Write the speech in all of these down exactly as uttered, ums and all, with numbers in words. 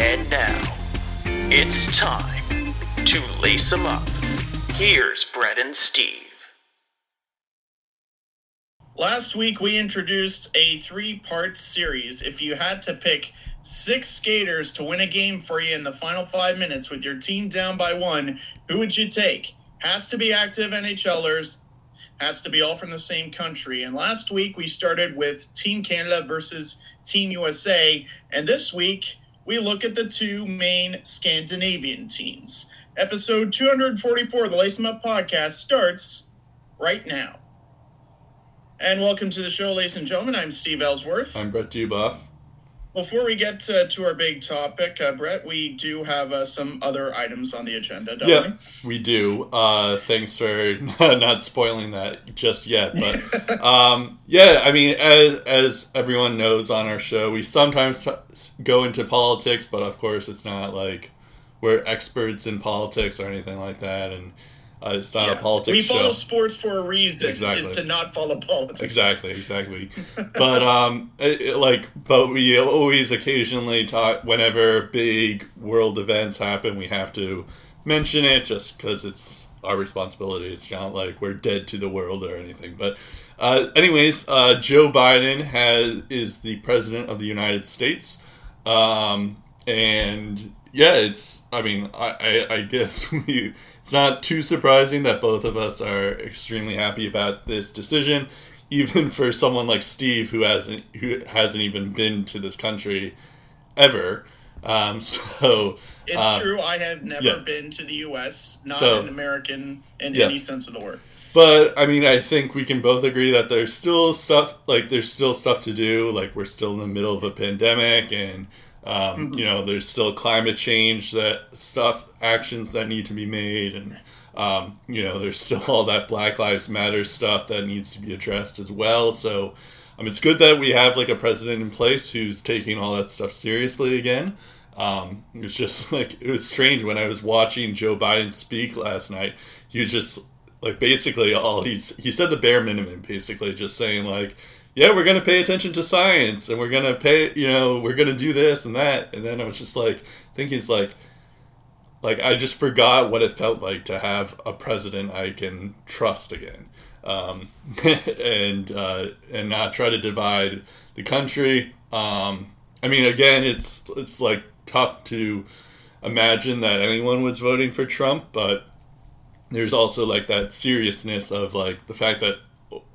And now, it's time to lace 'em up. Here's Brett and Steve. Last week, we introduced a three-part series. If you had to pick six skaters to win a game for you in the final five minutes with your team down by one, who would you take? Has to be active N H Lers, has to be all from the same country. And last week, we started with Team Canada versus Team U S A. And this week, we look at the two main Scandinavian teams. Episode two forty-four of the Lace 'em Up podcast starts right now. And welcome to the show, ladies and gentlemen. I'm Steve Ellsworth. I'm Brett Dubuff. Before we get uh, to our big topic, uh, Brett, we do have uh, some other items on the agenda, don't yeah, we? we do. Uh, thanks for not spoiling that just yet. But um, yeah, I mean, as, as everyone knows on our show, we sometimes t- go into politics, but of course it's not like we're experts in politics or anything like that, and Uh, it's not yeah. a politics we show. We follow sports for a reason, exactly. Is to not follow politics. Exactly, exactly. But um, it, it, like, but we always occasionally talk, whenever big world events happen, we have to mention it just because it's our responsibility. It's not like we're dead to the world or anything. But uh, anyways, uh, Joe Biden has is the president of the United States. Um, and yeah, it's, I mean, I, I, I guess we... It's not too surprising that both of us are extremely happy about this decision, even for someone like Steve who hasn't who hasn't even been to this country ever. Um, so it's uh, true. I have never yeah. been to the U S, not so, an American in yeah. any sense of the word. But I mean, I think we can both agree that there's still stuff like there's still stuff to do. Like we're still in the middle of a pandemic and. Um, mm-hmm. You know, there's still climate change that stuff, actions that need to be made, and um, you know, there's still all that Black Lives Matter stuff that needs to be addressed as well. So, um, it's good that we have like a president in place who's taking all that stuff seriously again. Um, it was just like it was strange when I was watching Joe Biden speak last night. He was just like basically all he's he said the bare minimum, basically just saying like. Yeah, we're going to pay attention to science, and we're going to pay, you know, we're going to do this and that. And then I was just like, thinking it's like, like, I just forgot what it felt like to have a president I can trust again. Um, and, uh, and not try to divide the country. Um, I mean, again, it's, it's like tough to imagine that anyone was voting for Trump, but there's also like that seriousness of like the fact that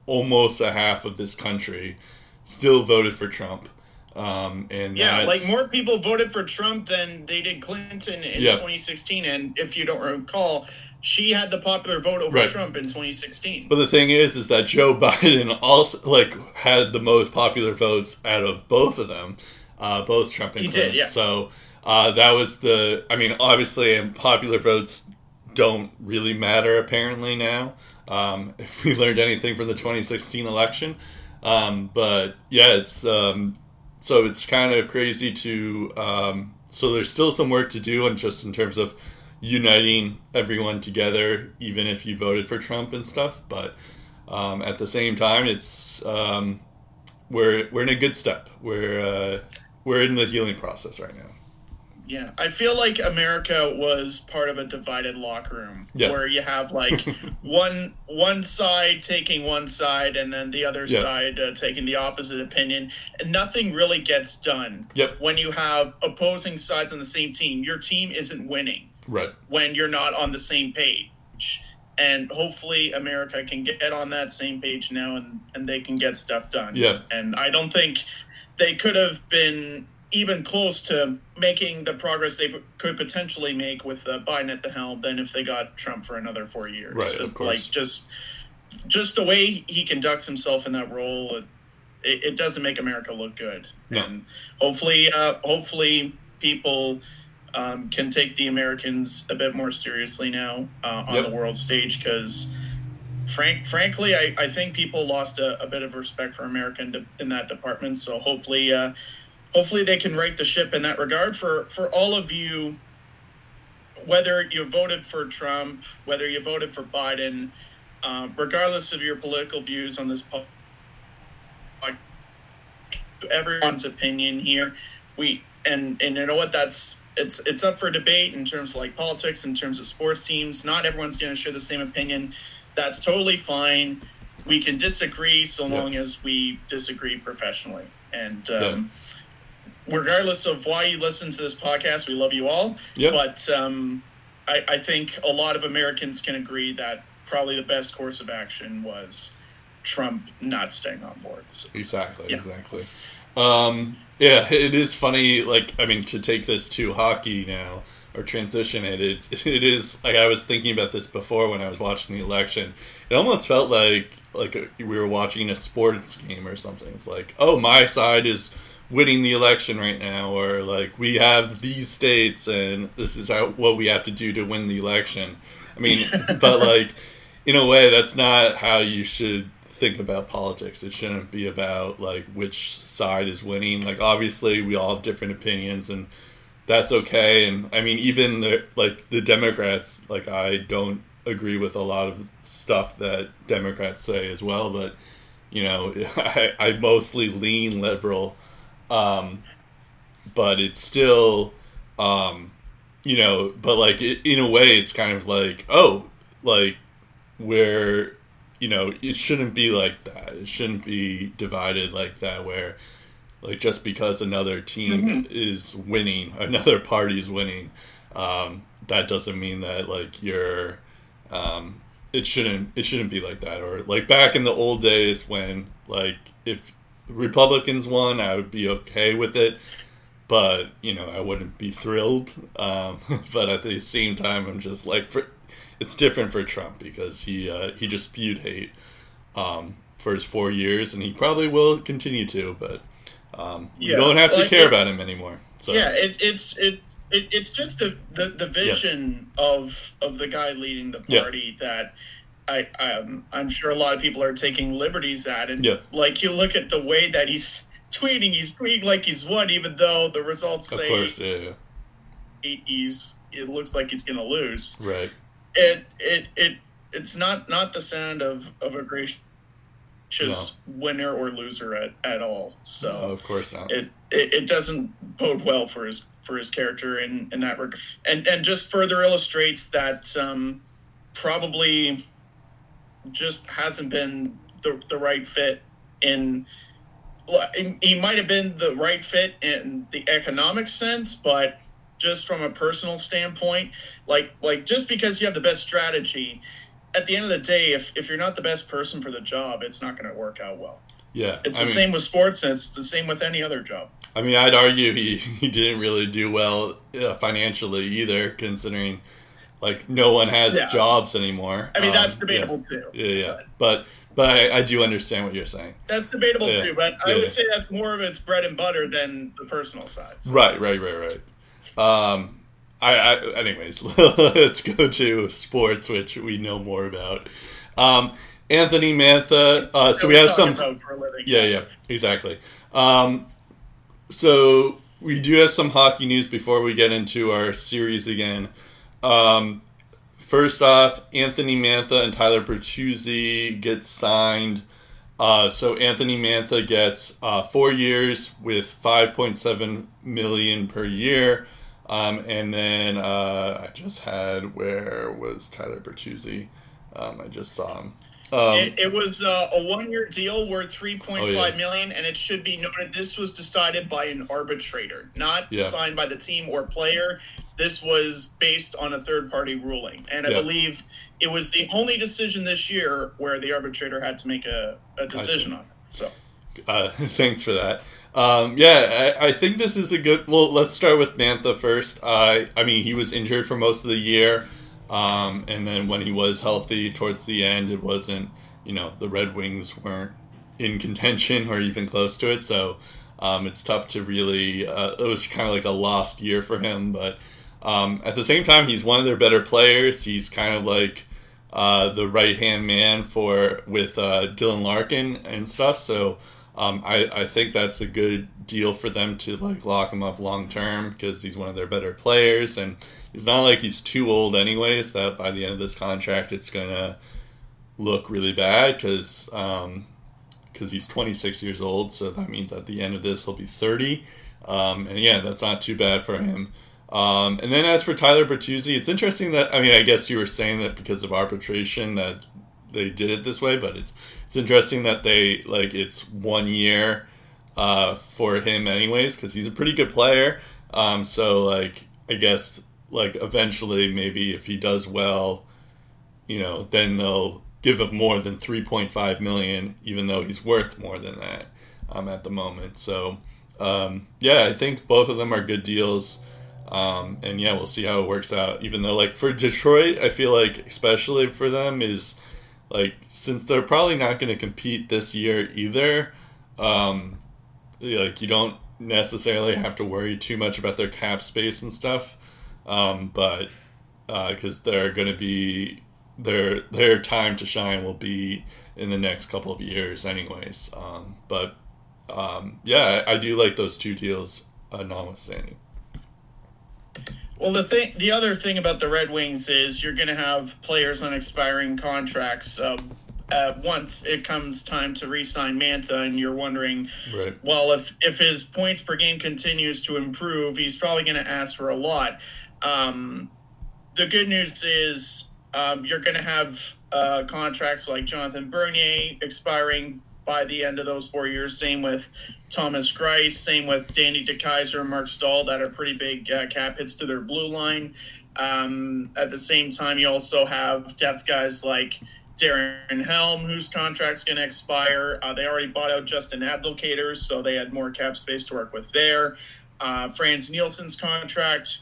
almost a half of this country still voted for Trump. Um, and yeah, like more people voted for Trump than they did Clinton in yeah. twenty sixteen. And if you don't recall, she had the popular vote over right. Trump in twenty sixteen. But the thing is, is that Joe Biden also like had the most popular votes out of both of them, uh, both Trump and he Clinton. Did, yeah. So uh, that was the, I mean, obviously and popular votes don't really matter apparently now. Um, if we learned anything from the twenty sixteen election. Um, but yeah, it's, um, so it's kind of crazy to, um, so there's still some work to do and just in terms of uniting everyone together, even if you voted for Trump and stuff. But, um, at the same time, it's, um, we're, we're in a good step. We're, uh, we're in the healing process right now. Yeah, I feel like America was part of a divided locker room yeah. where you have like one one side taking one side and then the other yeah. side uh, taking the opposite opinion, and nothing really gets done. Yep. When you have opposing sides on the same team, your team isn't winning. Right. When you're not on the same page, and hopefully America can get on that same page now and and they can get stuff done. Yeah. And I don't think they could have been even close to making the progress they p- could potentially make with uh, Biden at the helm than if they got Trump for another four years. Right, so, of course. Like just, just the way he conducts himself in that role, it, it doesn't make America look good. No. And hopefully, uh, hopefully people um, can take the Americans a bit more seriously now uh, on yep. the world stage because Frank, frankly, I, I think people lost a, a bit of respect for America in, de- in that department. So hopefully, uh, Hopefully they can right the ship in that regard for, for all of you, whether you voted for Trump, whether you voted for Biden, uh, regardless of your political views on this public, everyone's opinion here. We and and you know what, that's it's it's up for debate in terms of like politics, in terms of sports teams. Not everyone's going to share the same opinion. That's totally fine. We can disagree so long yeah. as we disagree professionally. And um, yeah. regardless of why you listen to this podcast, we love you all. Yeah. But um, I, I think a lot of Americans can agree that probably the best course of action was Trump not staying on board. So, exactly. Yeah. Exactly. Um, yeah, it is funny. Like, I mean, to take this to hockey now or transition it, it, it is like, I was thinking about this before when I was watching the election. It almost felt like, like a, we were watching a sports game or something. It's like, oh, my side is winning the election right now, or like we have these states and this is how, what we have to do to win the election. I mean, but like, in a way, that's not how you should think about politics. It shouldn't be about like which side is winning. Like, obviously we all have different opinions and that's okay. And I mean, even the like the Democrats, like I don't agree with a lot of stuff that Democrats say as well, but you know, I, I mostly lean liberal, um but it's still um you know, but like it, in a way it's kind of like, oh, like we're, you know, it shouldn't be like that. It shouldn't be divided like that, where like just because another team mm-hmm. is winning, another party is winning, um, that doesn't mean that like you're, um, it shouldn't, it shouldn't be like that. Or like back in the old days when like if Republicans won, I would be okay with it, but you know, I wouldn't be thrilled. Um, but at the same time, I'm just like, for, it's different for Trump because he uh, he just spewed hate um, for his four years, and he probably will continue to. But um, yeah, you don't have to like care it, about him anymore. So yeah, it, it's it, it it's just the the, the vision yeah. of of the guy leading the party yeah. that I um, I'm sure a lot of people are taking liberties at, and yeah. like you look at the way that he's tweeting, he's tweeting like he's won, even though the results say of course, yeah, yeah. he's it looks like he's gonna lose, right. It it it it's not, not the sound of, of a gracious no. winner or loser at, at all. So no, of course not. It, it it doesn't bode well for his for his character in, in that regard. And and just further illustrates that um, probably just hasn't been the the right fit in, in he might have been the right fit in the economic sense, but just from a personal standpoint, like like just because you have the best strategy, at the end of the day, if, if you're not the best person for the job, it's not going to work out well. Yeah, it's I the mean, same with sports, and it's the same with any other job. I mean, I'd argue he, he didn't really do well uh, financially either, considering like no one has yeah. jobs anymore. I mean, that's um, debatable yeah. too. Yeah, yeah, but but I, I do understand what you're saying. That's debatable yeah. too, but yeah, I would yeah. say that's more of its bread and butter than the personal side. So. Right, right, right, right. Um, I, I, anyways, let's go to sports, which we know more about. Um, Anthony Mantha, uh, so we have some, yeah, yeah, exactly. Um, so we do have some hockey news before we get into our series again. Um, first off, Anthony Mantha and Tyler Bertuzzi get signed. Uh, so Anthony Mantha gets, uh, four years with five point seven million dollars per year. Um, and then uh, I just had, where was Tyler Bertuzzi? Um, I just saw him. Um, it, it was uh, a one-year deal worth three point five oh, yeah. million, and it should be noted this was decided by an arbitrator, not yeah. signed by the team or player. This was based on a third-party ruling, and I yeah. believe it was the only decision this year where the arbitrator had to make a, a decision on it. So, uh, thanks for that. Um, yeah, I, I think this is a good... Well, let's start with Mantha first. Uh, I mean, he was injured for most of the year, um, and then when he was healthy towards the end, it wasn't, you know, the Red Wings weren't in contention or even close to it, so um, it's tough to really... Uh, it was kind of like a lost year for him, but um, at the same time, he's one of their better players. He's kind of like uh, the right-hand man for with uh, Dylan Larkin and stuff, so... Um, I, I think that's a good deal for them to like lock him up long term because he's one of their better players, and it's not like he's too old anyways that by the end of this contract it's going to look really bad because um, he's twenty-six years old, so that means at the end of this he'll be thirty, Um, and yeah, that's not too bad for him. Um, and then as for Tyler Bertuzzi, it's interesting that, I mean, I guess you were saying that because of arbitration that they did it this way, but it's it's interesting that they, like, it's one year uh, for him anyways, because he's a pretty good player. Um, so, like, I guess, like, eventually maybe if he does well, you know, then they'll give him more than three point five million dollars, even though he's worth more than that um, at the moment. So, um, yeah, I think both of them are good deals. Um, and yeah, we'll see how it works out, even though, like, for Detroit, I feel like, especially for them, is, like, since they're probably not going to compete this year either, um, like, you don't necessarily have to worry too much about their cap space and stuff, um, but, uh, because they're going to be, their, their time to shine will be in the next couple of years anyways, um, but, um, yeah, I, I do like those two deals, uh, notwithstanding. Well, the thing, the other thing about the Red Wings is you're going to have players on expiring contracts. Uh, uh, once it comes time to re-sign Mantha, and you're wondering, right. well, if, if his points per game continues to improve, he's probably going to ask for a lot. Um, the good news is um, you're going to have uh, contracts like Jonathan Bernier expiring by the end of those four years. Same with Thomas Greiss, same with Danny DeKeyser and Mark Stahl, that are pretty big uh, cap hits to their blue line. Um, at the same time, you also have depth guys like Darren Helm, whose contract's going to expire. Uh, they already bought out Justin Abdelkader, so they had more cap space to work with there. Uh, Franz Nielsen's contract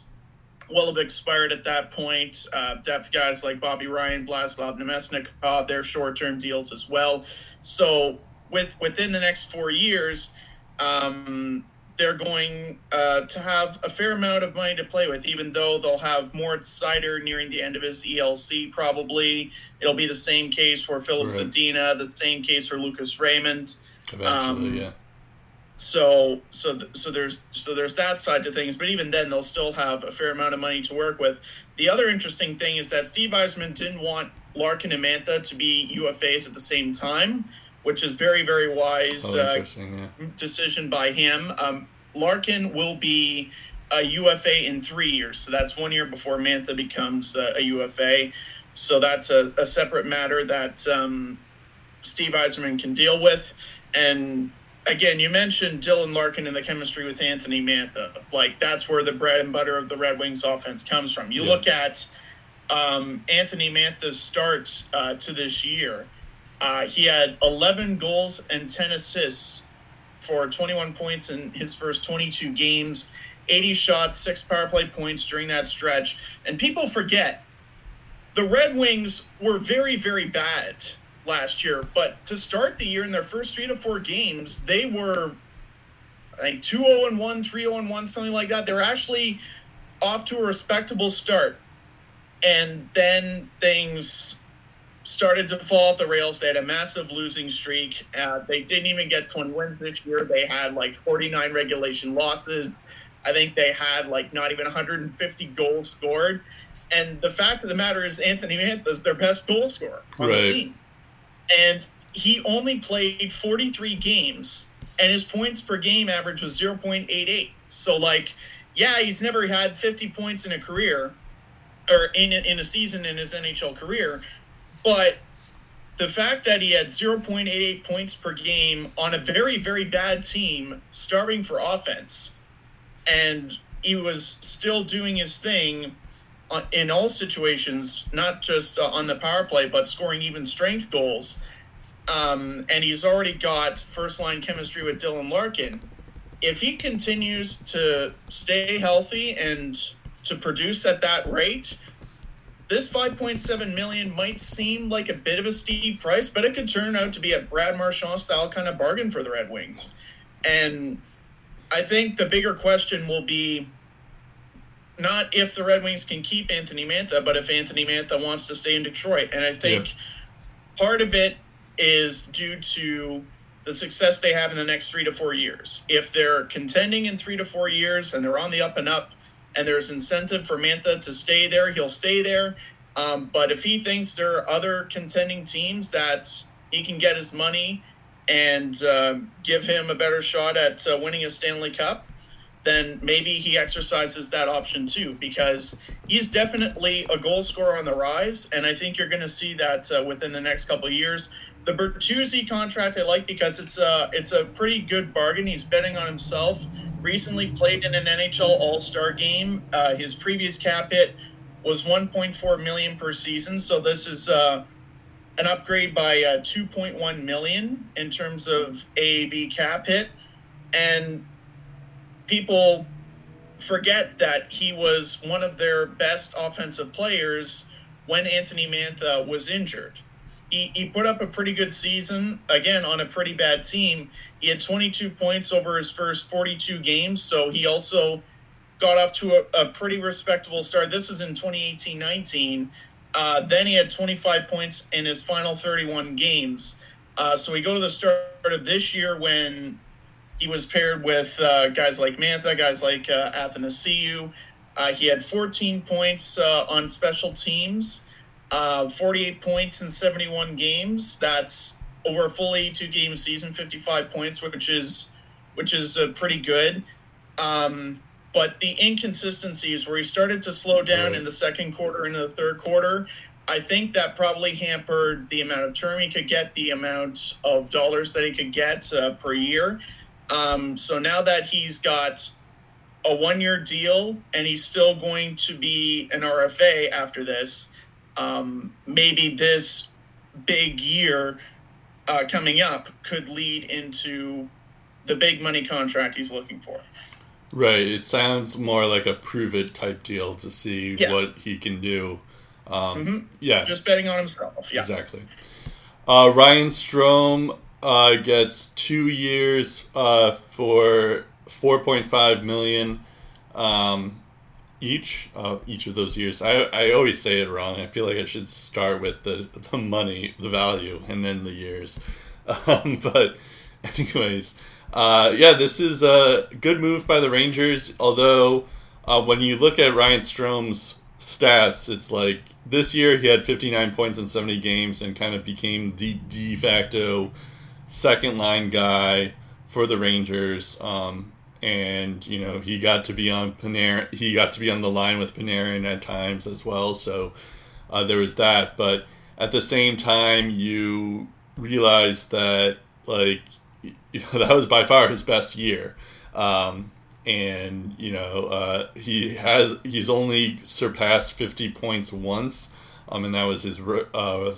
will have expired at that point. Uh, depth guys like Bobby Ryan, Vladislav Nemesnikov, their short-term deals as well. So with within the next four years, um, they're going uh, to have a fair amount of money to play with, even though they'll have Moritz Seider nearing the end of his E L C probably. It'll be the same case for Philip right. Zadina, the same case for Lucas Raymond. Eventually, um, yeah. So, so, th- so there's, so there's that side to things, but even then they'll still have a fair amount of money to work with. The other interesting thing is that Steve Yzerman didn't want Larkin and Mantha to be U F As at the same time, which is very, very wise oh, uh, yeah. decision by him. Um, Larkin will be a U F A in three years. So that's one year before Mantha becomes a, a U F A. So that's a, a separate matter that um, Steve Yzerman can deal with. And again, you mentioned Dylan Larkin and the chemistry with Anthony Mantha. Like, that's where the bread and butter of the Red Wings offense comes from. You yeah. look at um, Anthony Mantha's start uh, to this year. Uh, he had eleven goals and ten assists for twenty-one points in his first twenty-two games, eighty shots, six power play points during that stretch. And people forget the Red Wings were very, very bad last year. But to start the year in their first three to four games, they were like two oh one, three oh one, something like that. They were actually off to a respectable start. And then things started to fall off the rails. They had a massive losing streak. Uh, they didn't even get twenty wins this year. They had like forty-nine regulation losses. I think they had like not even one hundred fifty goals scored. And the fact of the matter is, Anthony Mantha's their best goal scorer on right. the team. And he only played forty-three games, and his points per game average was zero point eight eight. So, like, yeah, he's never had fifty points in a career or in a, in a season in his N H L career. But the fact that he had zero point eight eight points per game on a very, very bad team, starving for offense, and he was still doing his thing in all situations, not just on the power play, but scoring even strength goals. Um, and he's already got first-line chemistry with Dylan Larkin. If he continues to stay healthy and to produce at that rate, this five point seven million dollars might seem like a bit of a steep price, but it could turn out to be a Brad Marchand-style kind of bargain for the Red Wings. And I think the bigger question will be not if the Red Wings can keep Anthony Mantha, but if Anthony Mantha wants to stay in Detroit. And I think yeah. part of it is due to the success they have in the next three to four years. If they're contending in three to four years and they're on the up and up, and there's incentive for Mantha to stay there, he'll stay there. Um, but if he thinks there are other contending teams that he can get his money and uh, give him a better shot at uh, winning a Stanley Cup, then maybe he exercises that option too, because he's definitely a goal scorer on the rise, and I think you're going to see that uh, within the next couple of years. The Bertuzzi contract I like because it's a, it's a pretty good bargain. He's betting on himself. Recently played in an N H L All-Star game. Uh, his previous cap hit was one point four million dollars per season, so this is uh, an upgrade by uh, two point one million dollars in terms of A A V cap hit. And people forget that he was one of their best offensive players when Anthony Mantha was injured. He, he put up a pretty good season, again, on a pretty bad team. He had twenty-two points over his first forty-two games, so he also got off to a, a pretty respectable start. This was in twenty eighteen nineteen. Uh, then he had twenty-five points in his final thirty-one games. Uh, so we go to the start of this year when he was paired with uh, guys like Mantha, guys like uh, Athanasiou. Uh, he had fourteen points uh, on special teams, uh, forty-eight points in seventy-one games. That's over a full eighty-two game season, fifty-five points, which is which is uh, pretty good. Um, but the inconsistencies where he started to slow down in the second quarter and the third quarter, I think that probably hampered the amount of term he could get, the amount of dollars that he could get uh, per year. Um, so now that he's got a one-year deal and he's still going to be an R F A after this, um, maybe this big year uh, coming up could lead into the big money contract he's looking for. Right. It sounds more like a prove-it type deal to see yeah. what he can do. Um, mm-hmm. Yeah. Just betting on himself. Yeah. Exactly. Uh, Ryan Strome Uh, gets two years uh, for four point five million dollars um, each. Uh, each of those years, I I always say it wrong. I feel like I should start with the the money, the value, and then the years. Um, but anyways, uh, yeah, this is a good move by the Rangers. Although uh, when you look at Ryan Strome's stats, it's like this year he had fifty-nine points in seventy games and kind of became the de facto second line guy for the Rangers, um, and you know he got to be on Panarin. He got to be on the line with Panarin at times as well. So uh, there was that, but at the same time, you realize that like you know, that was by far his best year, um, and you know uh, he has he's only surpassed fifty points once, um, and that was his uh,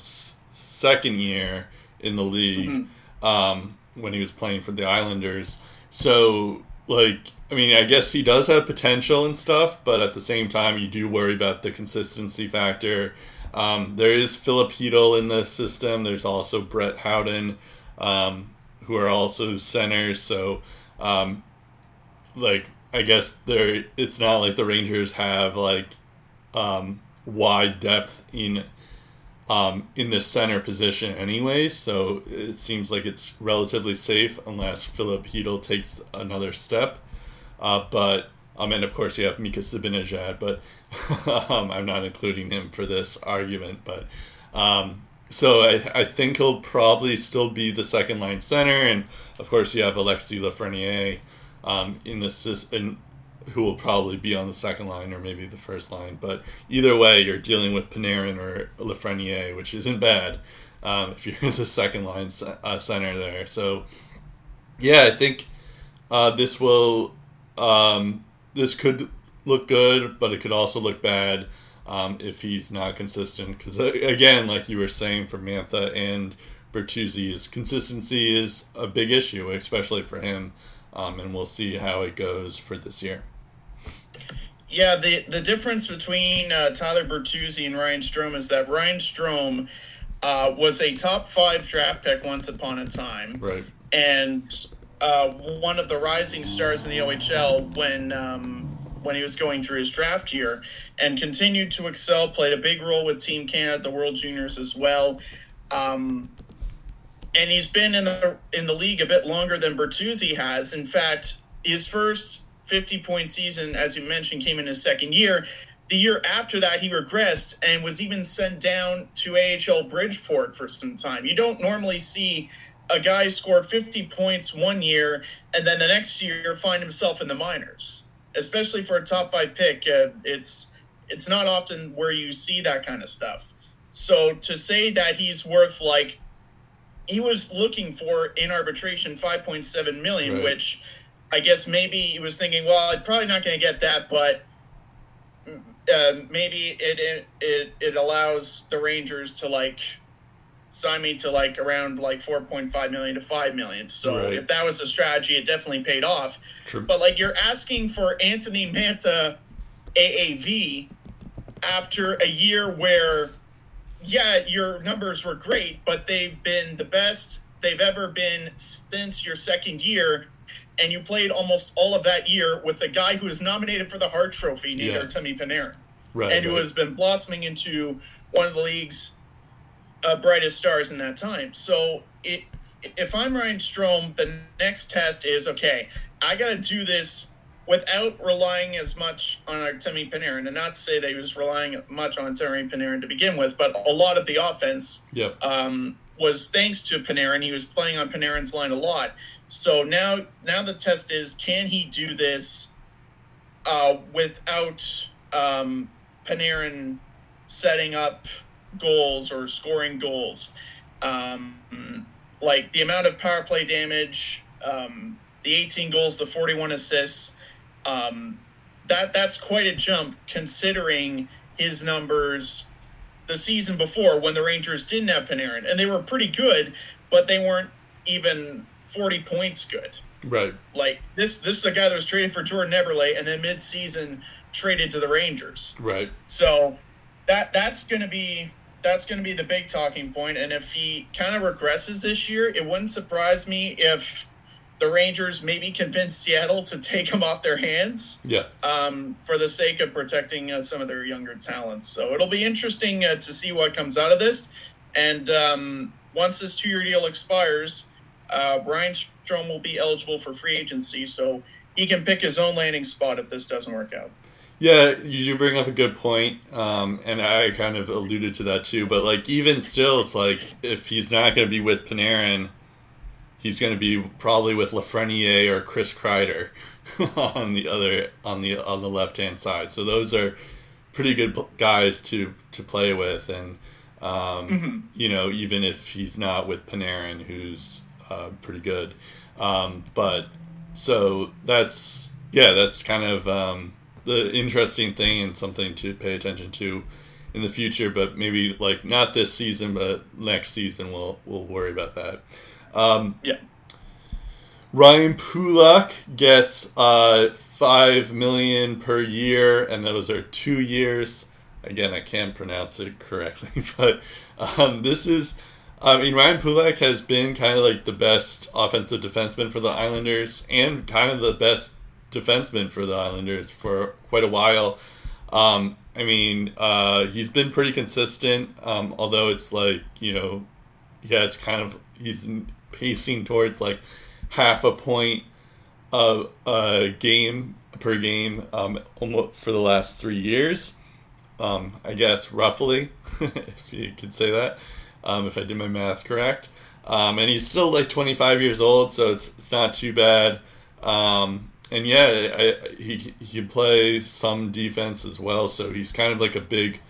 second year in the league. Mm-hmm. Um, when he was playing for the Islanders. So, like, I mean, I guess he does have potential and stuff, but at the same time, you do worry about the consistency factor. Um, there is Philip Hedl in the system. There's also Brett Howden, um, who are also centers. So, um, like, I guess there it's not like the Rangers have, like, um, wide depth in Um, in the center position anyway, so it seems like it's relatively safe unless Philip Hedl takes another step. Uh, but, um, and of course you have Mika Zibanejad, but um, I'm not including him for this argument. But um, so I, I think he'll probably still be the second line center, and of course you have Alexis Lafreniere um, in the in, who will probably be on the second line or maybe the first line. But either way, you're dealing with Panarin or Lafreniere, which isn't bad um, if you're in the second line uh, center there. So, yeah, I think uh, this will um, this could look good, but it could also look bad um, if he's not consistent. Because, again, like you were saying for Mantha and Bertuzzi, his consistency is a big issue, especially for him. Um, and we'll see how it goes for this year. Yeah, the, the difference between uh, Tyler Bertuzzi and Ryan Strome is that Ryan Strome uh, was a top five draft pick once upon a time. Right. And uh, one of the rising stars in the O H L when um, when he was going through his draft year, and continued to excel, played a big role with Team Canada, the World Juniors as well. Um And he's been in the in the league a bit longer than Bertuzzi has. In fact, his first fifty-point season, as you mentioned, came in his second year. The year after that, he regressed and was even sent down to A H L Bridgeport for some time. You don't normally see a guy score fifty points one year and then the next year find himself in the minors, especially for a top five pick. Uh, it's it's not often where you see that kind of stuff. So to say that he's worth, like, he was looking for in arbitration five point seven million dollars, right, which I guess maybe he was thinking, well, I'm probably not going to get that, but uh, maybe it, it it it allows the Rangers to, like, sign me to, like, around, like, four point five million to five million. So right. if that was a strategy, it definitely paid off. True. But, like, you're asking for Anthony Mantha A A V after a year where, yeah, your numbers were great, but they've been the best they've ever been since your second year, and you played almost all of that year with a guy who was nominated for the Hart Trophy, Nader yeah. Temi Panarin, right, and right. who has been blossoming into one of the league's uh, brightest stars in that time. So it, if I'm Ryan Strome, the next test is, okay, I got to do this without relying as much on Artemi Panarin, and not to say that he was relying much on Artemi Panarin to begin with, but a lot of the offense yep. um, was thanks to Panarin. He was playing on Panarin's line a lot. So now now the test is, can he do this uh, without um, Panarin setting up goals or scoring goals? Um, like the amount of power play damage, um, the eighteen goals, the forty-one assists, Um, that that's quite a jump considering his numbers the season before when the Rangers didn't have Panarin, and they were pretty good, but they weren't even forty points good. Right. Like this, this is a guy that was traded for Jordan Eberle and then mid-season traded to the Rangers. Right. So that that's gonna be that's gonna be the big talking point. And if he kind of regresses this year, it wouldn't surprise me if the Rangers maybe convinced Seattle to take him off their hands yeah. um, for the sake of protecting uh, some of their younger talents. So it'll be interesting uh, to see what comes out of this. And um, once this two-year deal expires, uh, Ryan Strome will be eligible for free agency, so he can pick his own landing spot if this doesn't work out. Yeah, you do bring up a good point, um, and I kind of alluded to that too. But, like, even still, it's like if he's not going to be with Panarin, he's going to be probably with Lafreniere or Chris Kreider on the other on the on the left hand side. So those are pretty good guys to to play with, and um, mm-hmm. you know, even if he's not with Panarin, who's uh, pretty good. Um, but so that's yeah, that's kind of um, the interesting thing and something to pay attention to in the future. But maybe, like, not this season, but next season we'll we'll worry about that. Um, yeah. Ryan Pulak gets uh, five million dollars per year, and those are two years. Again, I can't pronounce it correctly, but um, this is, I mean, Ryan Pulak has been kind of like the best offensive defenseman for the Islanders and kind of the best defenseman for the Islanders for quite a while. Um, I mean, uh, he's been pretty consistent, um, although it's like, you know, he has kind of, he's pacing towards like half a point of a game per game um, almost for the last three years, um, I guess, roughly, if you could say that, um, if I did my math correct. Um, and he's still like twenty-five years old, so it's it's not too bad. Um, and yeah, I, he he plays some defense as well, so he's kind of like a big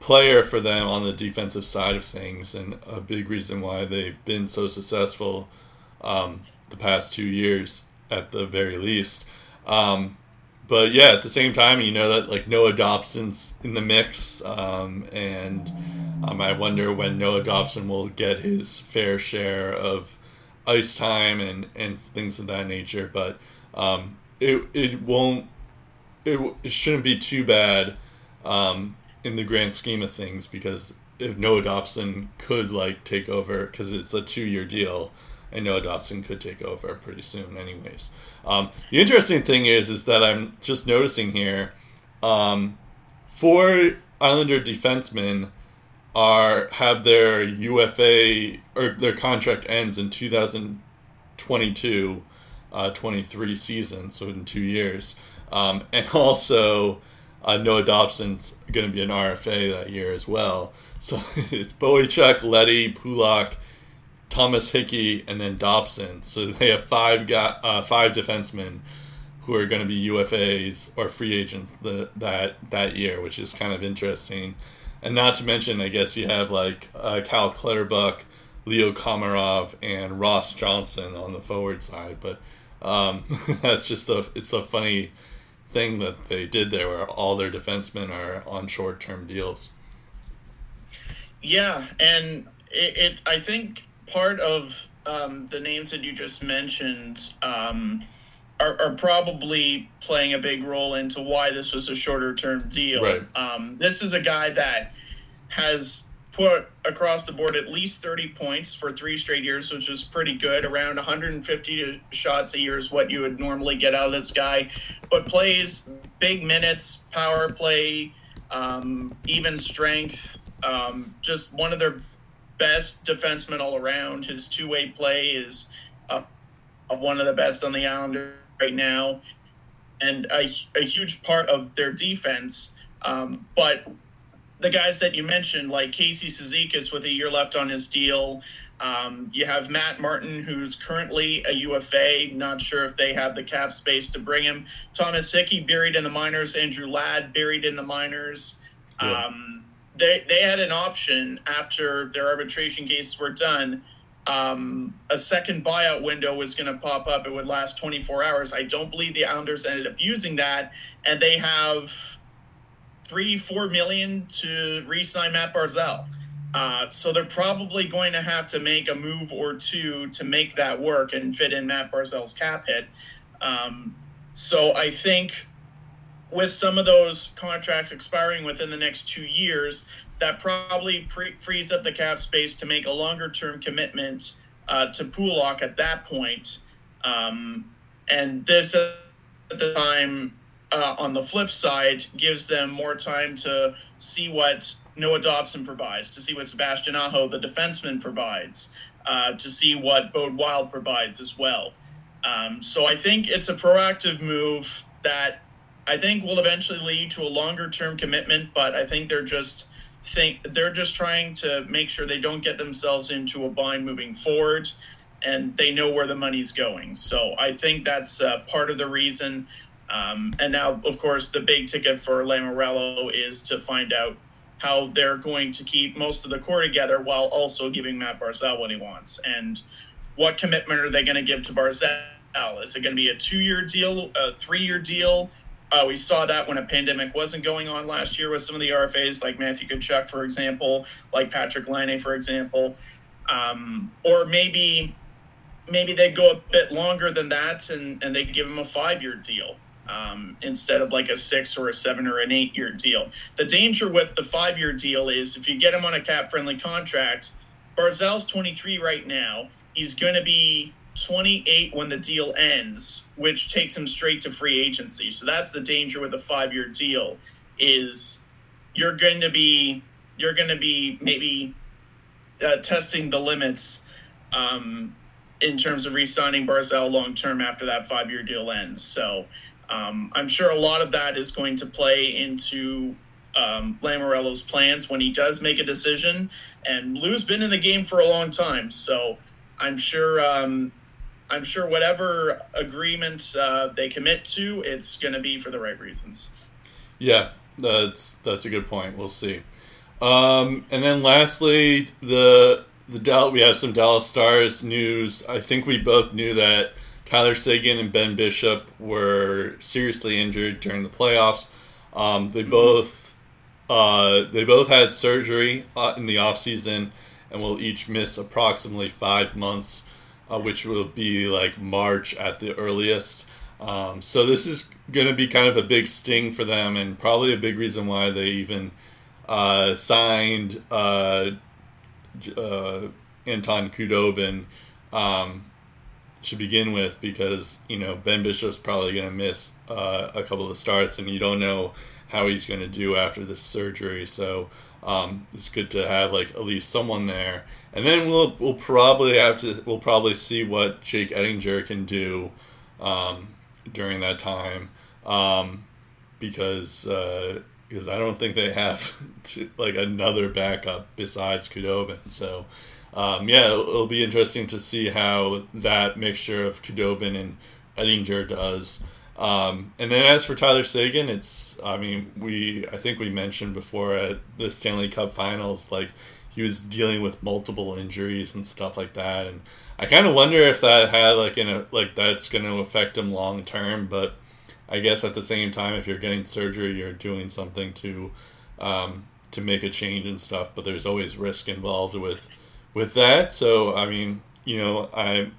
player for them on the defensive side of things, and a big reason why they've been so successful um, the past two years at the very least. Um, but yeah, at the same time, you know that, like, Noah Dobson's in the mix, um, and um, I wonder when Noah Dobson will get his fair share of ice time and, and things of that nature. But um, it it won't it, it shouldn't be too bad. Um, in the grand scheme of things, because if Noah Dobson could, like, take over, because it's a two-year deal, and Noah Dobson could take over pretty soon anyways. Um, the interesting thing is, is that I'm just noticing here, um, four Islander defensemen are, have their U F A, or their contract ends in two thousand twenty-two, uh, twenty-three season, so in two years. Um, and also, Uh, Noah Dobson's going to be an R F A that year as well. So it's Boychuk, Leddy, Pulak, Thomas Hickey, and then Dobson. So they have five guy, uh, five defensemen who are going to be U F As or free agents the, that that year, which is kind of interesting. And not to mention, I guess you have like uh, Cal Clutterbuck, Leo Komarov, and Ross Johnson on the forward side. But um, that's just a it's a funny thing that they did there, where all their defensemen are on short-term deals. Yeah, and it, it I think part of um, the names that you just mentioned um, are, are probably playing a big role into why this was a shorter-term deal. Right. Um, this is a guy that has put across the board at least thirty points for three straight years, which is pretty good. Around one hundred fifty shots a year is what you would normally get out of this guy, but plays big minutes, power play, um, even strength, um, just one of their best defensemen all around. His two-way play is uh, one of the best on the Islanders right now, and a, a huge part of their defense. Um, but the guys that you mentioned, like Casey Cizikas with a year left on his deal. Um, you have Matt Martin, who's currently a U F A. Not sure if they have the cap space to bring him. Thomas Hickey buried in the minors. Andrew Ladd buried in the minors. Yeah. Um, they they had an option after their arbitration cases were done. Um, a second buyout window was going to pop up. It would last twenty-four hours. I don't believe the Islanders ended up using that, and they have three, four million to re-sign Matt Barzal. Uh, so they're probably going to have to make a move or two to make that work and fit in Matt Barzal's cap hit. Um, so I think with some of those contracts expiring within the next two years, that probably pre- frees up the cap space to make a longer-term commitment uh, to Pulock at that point. Um, and this at the time... Uh, on the flip side, gives them more time to see what Noah Dobson provides, to see what Sebastian Aho, the defenseman, provides, uh, to see what Bode Wild provides as well. Um, so I think it's a proactive move that I think will eventually lead to a longer-term commitment, but I think they're just think they're just trying to make sure they don't get themselves into a bind moving forward, and they know where the money's going. So I think that's uh, part of the reason. Um, and now, of course, the big ticket for Lamorello is to find out how they're going to keep most of the core together while also giving Matt Barzal what he wants. And what commitment are they going to give to Barzal? Is it going to be a two-year deal, a three-year deal? Uh, we saw that when a pandemic wasn't going on last year with some of the R F As, like Matthew Tkachuk, for example, like Patrick Laine, for example. Um, or maybe maybe they go a bit longer than that and, and they give him a five-year deal. Um, instead of like a six or a seven or an eight year deal. The danger with the five year deal is if you get him on a cap friendly contract, Barzal's twenty-three right now. He's going to be twenty-eight when the deal ends, which takes him straight to free agency. So that's the danger with a five year deal is you're going to be, you're going to be maybe uh, testing the limits, um, in terms of re-signing Barzal long term after that five year deal ends. So, Um, I'm sure a lot of that is going to play into um, Lamorello's plans when he does make a decision. And Lou's been in the game for a long time, so I'm sure um, I'm sure whatever agreement uh, they commit to, it's going to be for the right reasons. Yeah, that's that's a good point. We'll see. Um, and then lastly, the the Dallas, we have some Dallas Stars news. I think we both knew that Tyler Seguin and Ben Bishop were seriously injured during the playoffs. Um, they both uh, they both had surgery uh, in the offseason and will each miss approximately five months, uh, which will be like March at the earliest. Um, so this is going to be kind of a big sting for them and probably a big reason why they even uh, signed uh, uh, Anton Khudobin. Um, to begin with, because, you know, Ben Bishop's probably going to miss uh, a couple of starts, and you don't know how he's going to do after this surgery. So um, it's good to have like at least someone there. And then we'll we'll probably have to we'll probably see what Jake Ettinger can do um, during that time, um, because uh, because I don't think they have to, like another backup besides Khudobin. So um, yeah, it'll, it'll be interesting to see how that mixture of Khudobin and Ettinger does. Um, and then as for Tyler Seguin, it's, I mean, we, I think we mentioned before at the Stanley Cup Finals, like, he was dealing with multiple injuries and stuff like that. And I kind of wonder if that had, like, in a, like, that's going to affect him long term. But I guess at the same time, if you're getting surgery, you're doing something to, um, to make a change and stuff, but there's always risk involved with, with that. So, I mean, you know, I,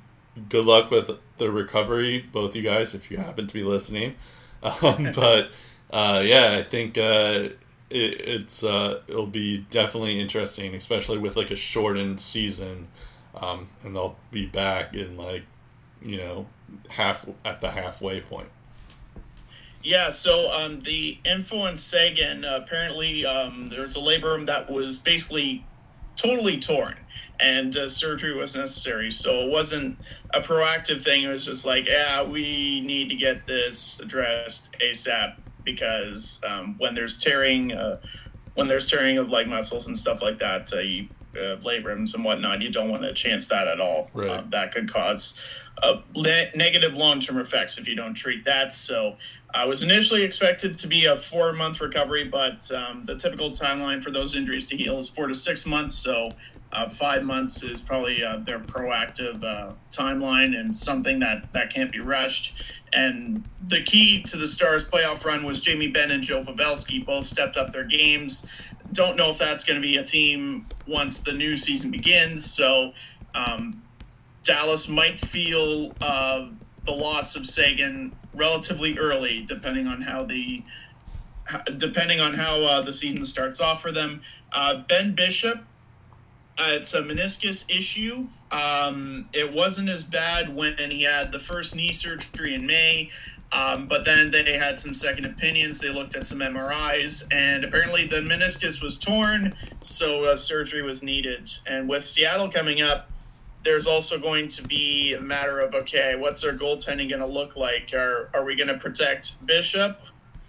good luck with the recovery, both you guys, if you happen to be listening. Um, but, uh, yeah, I think, uh, it, it's, uh, it'll be definitely interesting, especially with like a shortened season. Um, and they'll be back in like, you know, half at the halfway point. Yeah, so um, the info on Seguin, uh, apparently um, there was a labrum that was basically totally torn, and uh, surgery was necessary. So it wasn't a proactive thing. It was just like, yeah, we need to get this addressed ASAP, because um, when there's tearing, uh, when there's tearing of leg muscles and stuff like that, uh, you, uh, labrums and whatnot, you don't want to chance that at all. Right. Uh, that could cause uh, le- negative long-term effects if you don't treat that. So I was initially expected to be a four-month recovery, but um, the typical timeline for those injuries to heal is four to six months, so uh, five months is probably uh, their proactive uh, timeline, and something that, that can't be rushed. And the key to the Stars' playoff run was Jamie Benn and Joe Pavelski both stepped up their games. Don't know if that's going to be a theme once the new season begins, so um, Dallas might feel uh, the loss of Seguin relatively early, depending on how the depending on how uh, the season starts off for them. Uh, Ben Bishop, uh, it's a meniscus issue. Um, it wasn't as bad when he had the first knee surgery in May, um, but then they had some second opinions. They looked at some M R Is, and apparently the meniscus was torn, so uh, surgery was needed. And with Seattle coming up, there's also going to be a matter of, okay, what's our goaltending going to look like? Are are we going to protect Bishop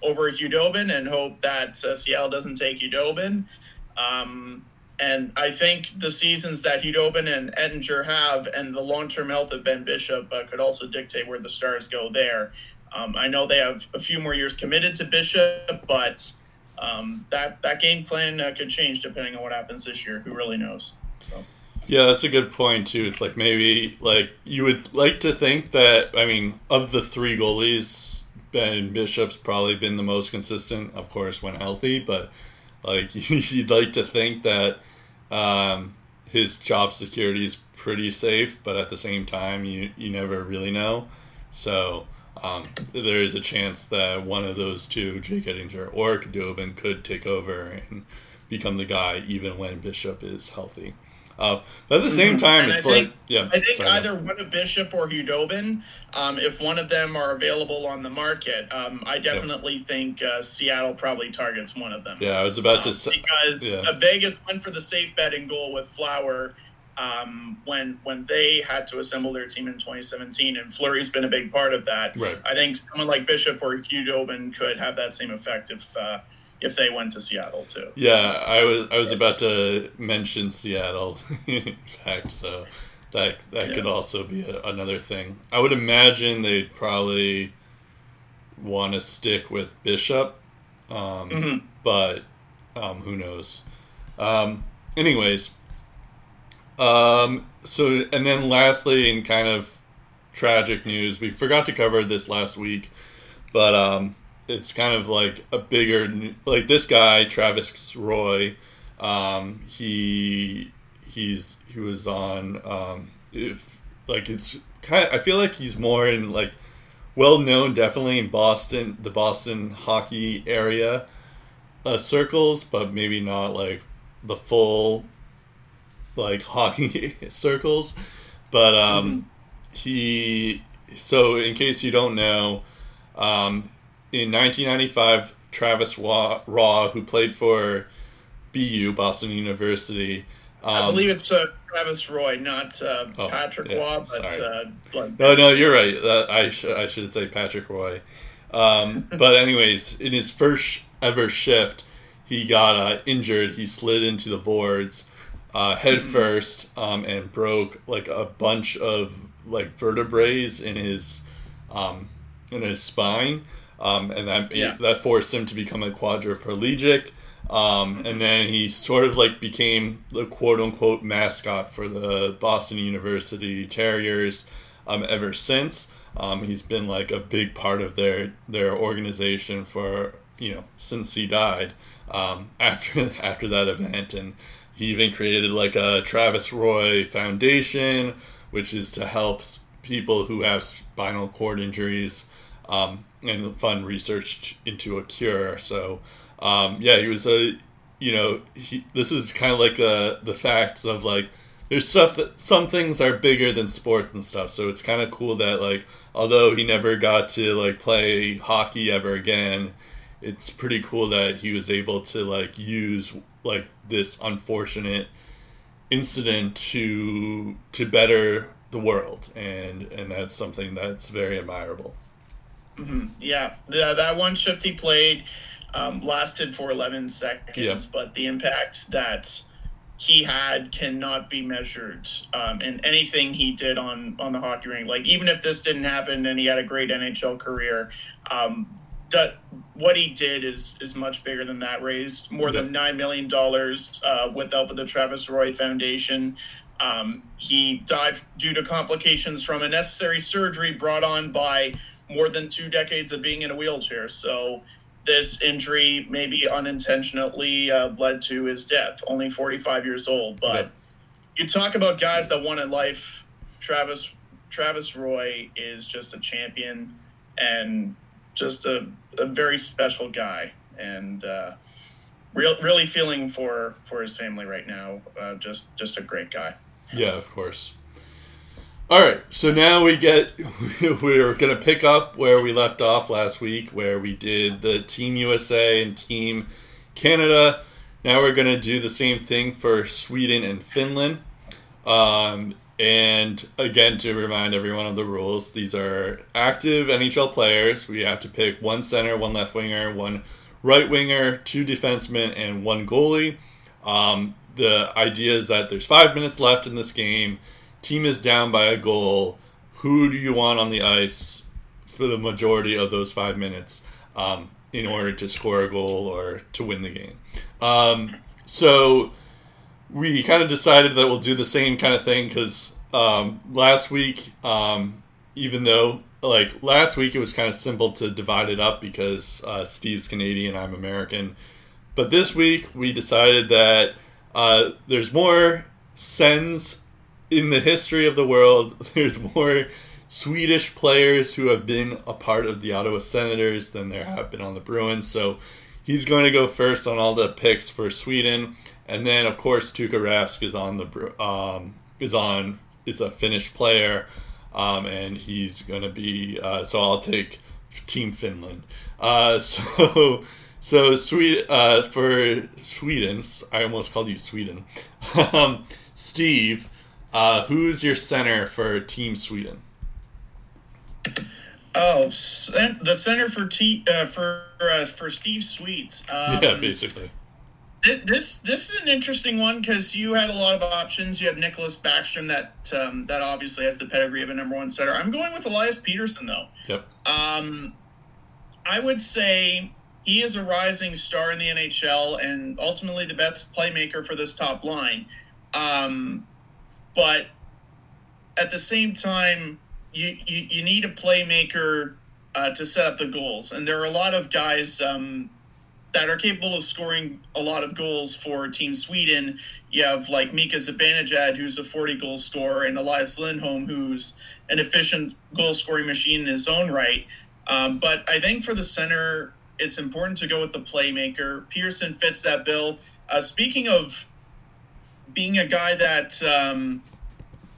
over Khudobin and hope that uh, Seattle doesn't take Khudobin? Um, and I think the seasons that Khudobin and Ettinger have, and the long-term health of Ben Bishop, uh, could also dictate where the Stars go there. Um, I know they have a few more years committed to Bishop, but um, that, that game plan uh, could change depending on what happens this year. Who really knows? So. Yeah, that's a good point, too. It's like maybe, like, you would like to think that, I mean, of the three goalies, Ben Bishop's probably been the most consistent, of course, when healthy, but, like, you'd like to think that um, his job security is pretty safe, but at the same time, you, you never really know. So, um, there is a chance that one of those two, Jake Ettinger or Khudobin, could take over and become the guy even when Bishop is healthy. Uh, but at the same time, and it's I think, like, yeah. I think sorry. either one of Bishop or Khudobin, um, if one of them are available on the market, um, I definitely yeah. think uh, Seattle probably targets one of them. Yeah, I was about um, to say. Because yeah. uh, Vegas went for the safe bet in goal with Flower um, when when they had to assemble their team in twenty seventeen, and Fleury's been a big part of that. Right. I think someone like Bishop or Khudobin could have that same effect if uh, – if they went to Seattle too. Yeah, so. I was I was about to mention Seattle, in fact, so that that yeah. could also be a, another thing. I would imagine they'd probably want to stick with Bishop, um, mm-hmm. but um, who knows. Um, anyways, um, so and then lastly, in kind of tragic news, we forgot to cover this last week, but... Um, it's kind of like a bigger, like this guy, Travis Roy, um, he, he's, he was on, um, if like, it's kind of, I feel like he's more in like, well known, definitely in Boston, the Boston hockey area, uh, circles, but maybe not like the full, like hockey circles. But, um, mm-hmm. he, so in case you don't know, um, in nineteen ninety-five, Travis Roy, who played for B U, Boston University. Um, I believe it's uh, Travis Roy, not uh, oh, Patrick yeah, Roy. But, uh, like, no, no, you're right. Uh, I, sh- I should say Patrick Roy. Um, but anyways, in his first ever shift, he got uh, injured. He slid into the boards. uh, head first um, and broke like a bunch of like vertebrae in his um, in his spine, um, and that yeah. that forced him to become a quadriplegic. Um, and then he sort of like became the quote unquote mascot for the Boston University Terriers um, ever since. Um, he's been like a big part of their, their organization for, you know, since he died um, after, after that event. And he even created like a Travis Roy Foundation, which is to help people who have spinal cord injuries um, and fund research into a cure. So, Um, yeah, he was a, you know, he, this is kind of like a, the facts of like, there's stuff that some things are bigger than sports and stuff. So it's kind of cool that like, although he never got to like play hockey ever again, it's pretty cool that he was able to like use like this unfortunate incident to, to better the world. And, and that's something that's very admirable. Mm-hmm. Yeah. Yeah. That one shift he played, Um, lasted for eleven seconds, yeah. but the impact that he had cannot be measured. Um, and anything he did on, on the hockey rink, like even if this didn't happen and he had a great N H L career, um, that what he did is, is much bigger than that. Raised more yeah. than nine million dollars uh, with the help of the Travis Roy Foundation. Um, he died due to complications from a necessary surgery brought on by more than two decades of being in a wheelchair. So this injury maybe unintentionally uh, led to his death, only forty-five years old. But you talk about guys that won in life. Travis Travis Roy is just a champion and just a, a very special guy. And uh, real, really feeling for, for his family right now. Uh, just, just a great guy. Yeah, of course. All right, so now we get, we're going to pick up where we left off last week, where we did the Team U S A and Team Canada. Now we're going to do the same thing for Sweden and Finland. Um, and again, to remind everyone of the rules, these are active N H L players. We have to pick one center, one left winger, one right winger, two defensemen, and one goalie. Um, the idea is that there's five minutes left in this game. Team is down by a goal. Who do you want on the ice for the majority of those five minutes um, in order to score a goal or to win the game? Um, so we kind of decided that we'll do the same kind of thing because um, last week, um, even though like last week it was kind of simple to divide it up because uh, Steve's Canadian, I'm American. But this week we decided that uh, there's more sends in the history of the world. There's more Swedish players who have been a part of the Ottawa Senators than there have been on the Bruins. So he's going to go first on all the picks for Sweden, and then of course Tuukka Rask is on the um, is on is a Finnish player, um, and he's going to be uh, so I'll take Team Finland. Uh, so so Sweden uh, for Sweden. I almost called you Sweden, um, Steve. Uh, who's your center for Team Sweden? Oh, the center for T uh, for uh, for Steve Sweets. Um, yeah, basically. Th- this this is an interesting one because you had a lot of options. You have Nicholas Backstrom, that um, that obviously has the pedigree of a number one center. I'm going with Elias Pettersson though. Yep. Um, I would say he is a rising star in the N H L and ultimately the best playmaker for this top line. Um. But at the same time, you, you, you need a playmaker uh, to set up the goals. And there are a lot of guys um, that are capable of scoring a lot of goals for Team Sweden. You have like Mika Zibanejad, who's a forty-goal scorer, and Elias Lindholm, who's an efficient goal-scoring machine in his own right. Um, but I think for the center, it's important to go with the playmaker. Pettersson fits that bill. Uh, speaking of being a guy that um,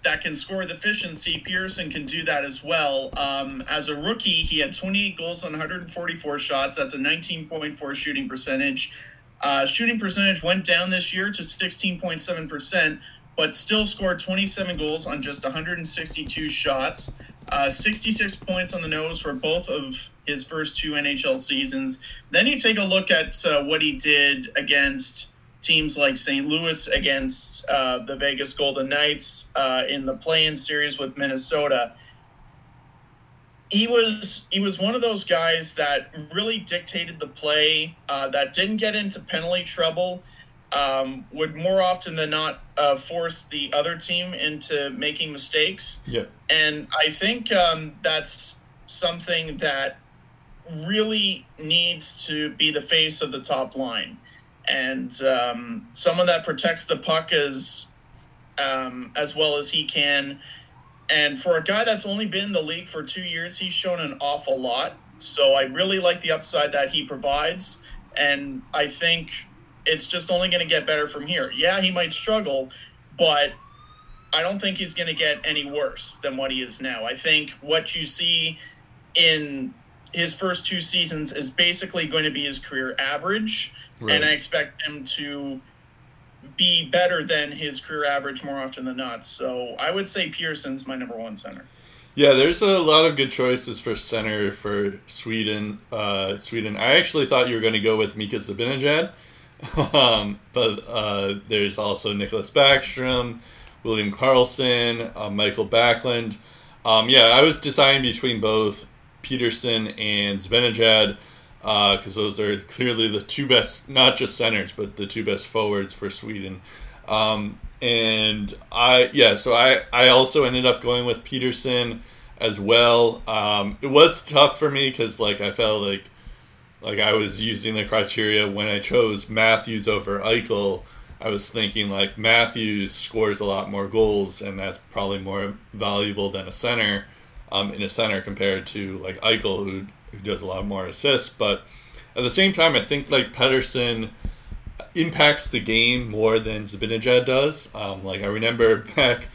that can score with efficiency, Pettersson can do that as well. Um, as a rookie, he had twenty-eight goals on one hundred forty-four shots. That's a nineteen point four shooting percentage. Uh, shooting percentage went down this year to sixteen point seven percent, but still scored twenty-seven goals on just one hundred sixty-two shots. Uh, sixty-six points on the nose for both of his first two N H L seasons. Then you take a look at uh, what he did against teams like Saint Louis against uh, the Vegas Golden Knights uh, in the play-in series with Minnesota. He was he was one of those guys that really dictated the play, uh, that didn't get into penalty trouble, um, would more often than not uh, force the other team into making mistakes. Yeah. And I think um, that's something that really needs to be the face of the top line. And um, someone that protects the puck as, um, as well as he can. And for a guy that's only been in the league for two years, he's shown an awful lot. So I really like the upside that he provides. And I think it's just only going to get better from here. Yeah, he might struggle, but I don't think he's going to get any worse than what he is now. I think what you see in his first two seasons is basically going to be his career average. Right. And I expect him to be better than his career average more often than not. So I would say Pearson's my number one center. Yeah, there's a lot of good choices for center for Sweden. Uh, Sweden. I actually thought you were going to go with Mika Zibanejad, um, but uh, there's also Nicholas Backstrom, William Karlsson, uh, Michael Backlund. Um, yeah, I was deciding between both Peterson and Zibanejad, because uh, those are clearly the two best, not just centers, but the two best forwards for Sweden. Um, and I, yeah, so I, I also ended up going with Peterson as well. Um, it was tough for me because, like, I felt like, like I was using the criteria when I chose Matthews over Eichel. I was thinking, like, Matthews scores a lot more goals, and that's probably more valuable than a center, um, in a center compared to, like, Eichel, who who does a lot more assists. But at the same time, I think, like, Pettersson impacts the game more than Zibanejad does. Um, like, I remember back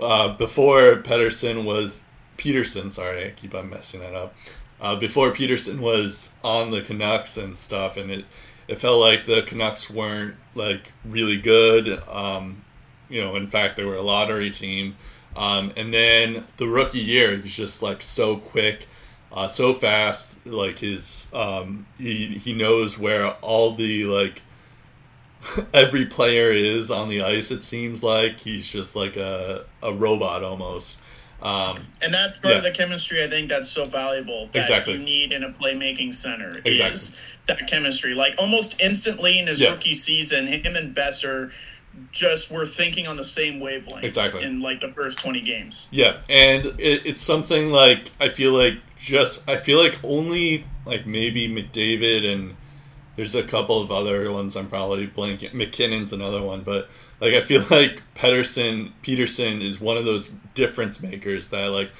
uh, before Pettersson was... Peterson, sorry, I keep on messing that up. Uh, before Peterson was on the Canucks and stuff, and it, it felt like the Canucks weren't, like, really good. Um, you know, in fact, they were a lottery team. Um, and then the rookie year, he was just, like, so quick. Uh, so fast, like his, um, he he knows where all the, like, every player is on the ice. It seems like he's just like a a robot almost. Um, and that's part yeah. of the chemistry, I think, that's so valuable that exactly. you need in a playmaking center exactly. is that chemistry. Like, almost instantly in his yeah. rookie season, him and Besser just were thinking on the same wavelength exactly. in, like, the first twenty games. Yeah, and it, it's something like I feel like. Just, I feel like only, like, maybe McDavid and there's a couple of other ones I'm probably blanking. McKinnon's another one, but, like, I feel like Pettersson, Peterson is one of those difference makers that, like,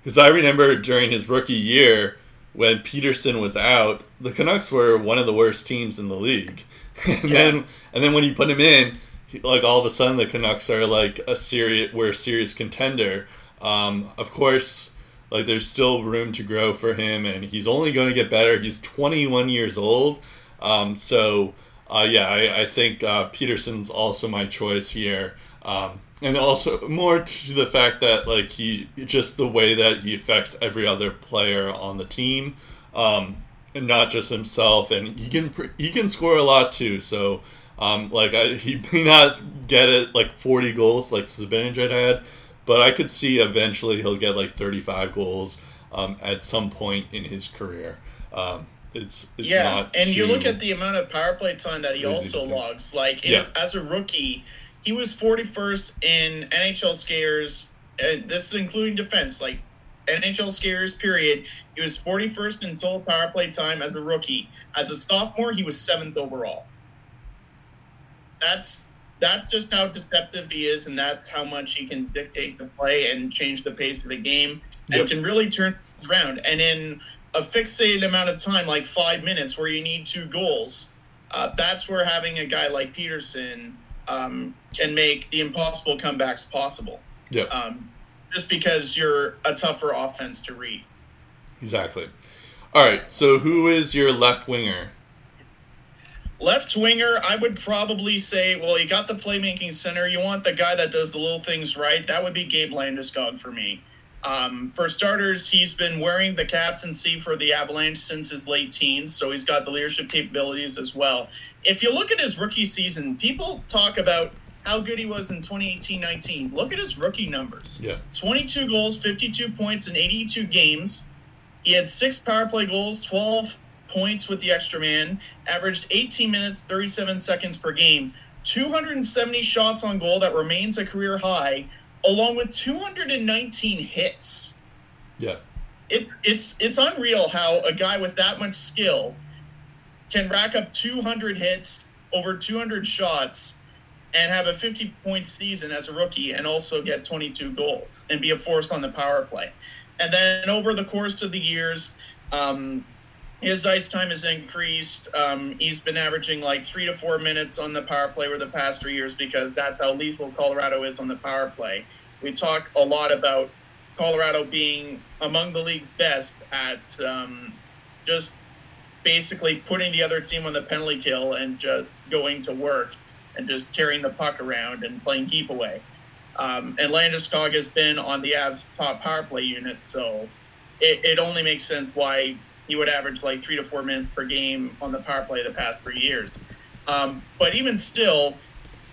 because I remember during his rookie year when Peterson was out, the Canucks were one of the worst teams in the league. And yeah. then and then when you put him in, he, like, all of a sudden the Canucks are, like, a serious, we're a serious contender. Um, of course... Like, there's still room to grow for him, and he's only going to get better. He's twenty-one years old. Um, so, uh, yeah, I, I think uh, Peterson's also my choice here. Um, and also more to the fact that, like, he just the way that he affects every other player on the team, um, and not just himself. And he can he can score a lot, too. So, um, like, I, he may not get it, like, forty goals like Zibanejad had, but I could see eventually he'll get, like, thirty-five goals um, at some point in his career. Um, it's, it's yeah, not and you look at the amount of power play time that he also logs. Like, in, yeah. as a rookie, he was forty-first in N H L skaters. And this is including defense, like, N H L skaters, period. He was forty-first in total power play time as a rookie. As a sophomore, he was seventh overall. That's... That's just how deceptive he is, and that's how much he can dictate the play and change the pace of the game and yep. can really turn around. And in a fixated amount of time, like five minutes, where you need two goals, uh, that's where having a guy like Peterson um, can make the impossible comebacks possible. Yeah. Um, just because you're a tougher offense to read. Exactly. All right, so who is your left winger? Left winger, I would probably say, well, you got the playmaking center. You want the guy that does the little things right. That would be Gabe Landeskog for me. Um, for starters, he's been wearing the captaincy for the Avalanche since his late teens, so he's got the leadership capabilities as well. If you look at his rookie season, people talk about how good he was in twenty eighteen nineteen. Look at his rookie numbers. Yeah. twenty-two goals, fifty-two points in eighty-two games. He had six power play goals, twelve points with the extra man, averaged eighteen minutes, thirty-seven seconds per game, two hundred seventy shots on goal. That remains a career high, along with two hundred nineteen hits. Yeah. It, it's, it's unreal how a guy with that much skill can rack up two hundred hits, over two hundred shots, and have a fifty-point season as a rookie and also get twenty-two goals and be a force on the power play. And then over the course of the years, um, his ice time has increased. Um, he's been averaging like three to four minutes on the power play over the past three years because that's how lethal Colorado is on the power play. We talk a lot about Colorado being among the league's best at um, just basically putting the other team on the penalty kill and just going to work and just carrying the puck around and playing keep away. Um, and Landeskog has been on the Avs' top power play unit, so it, it only makes sense why he would average like three to four minutes per game on the power play the past three years. Um, but even still,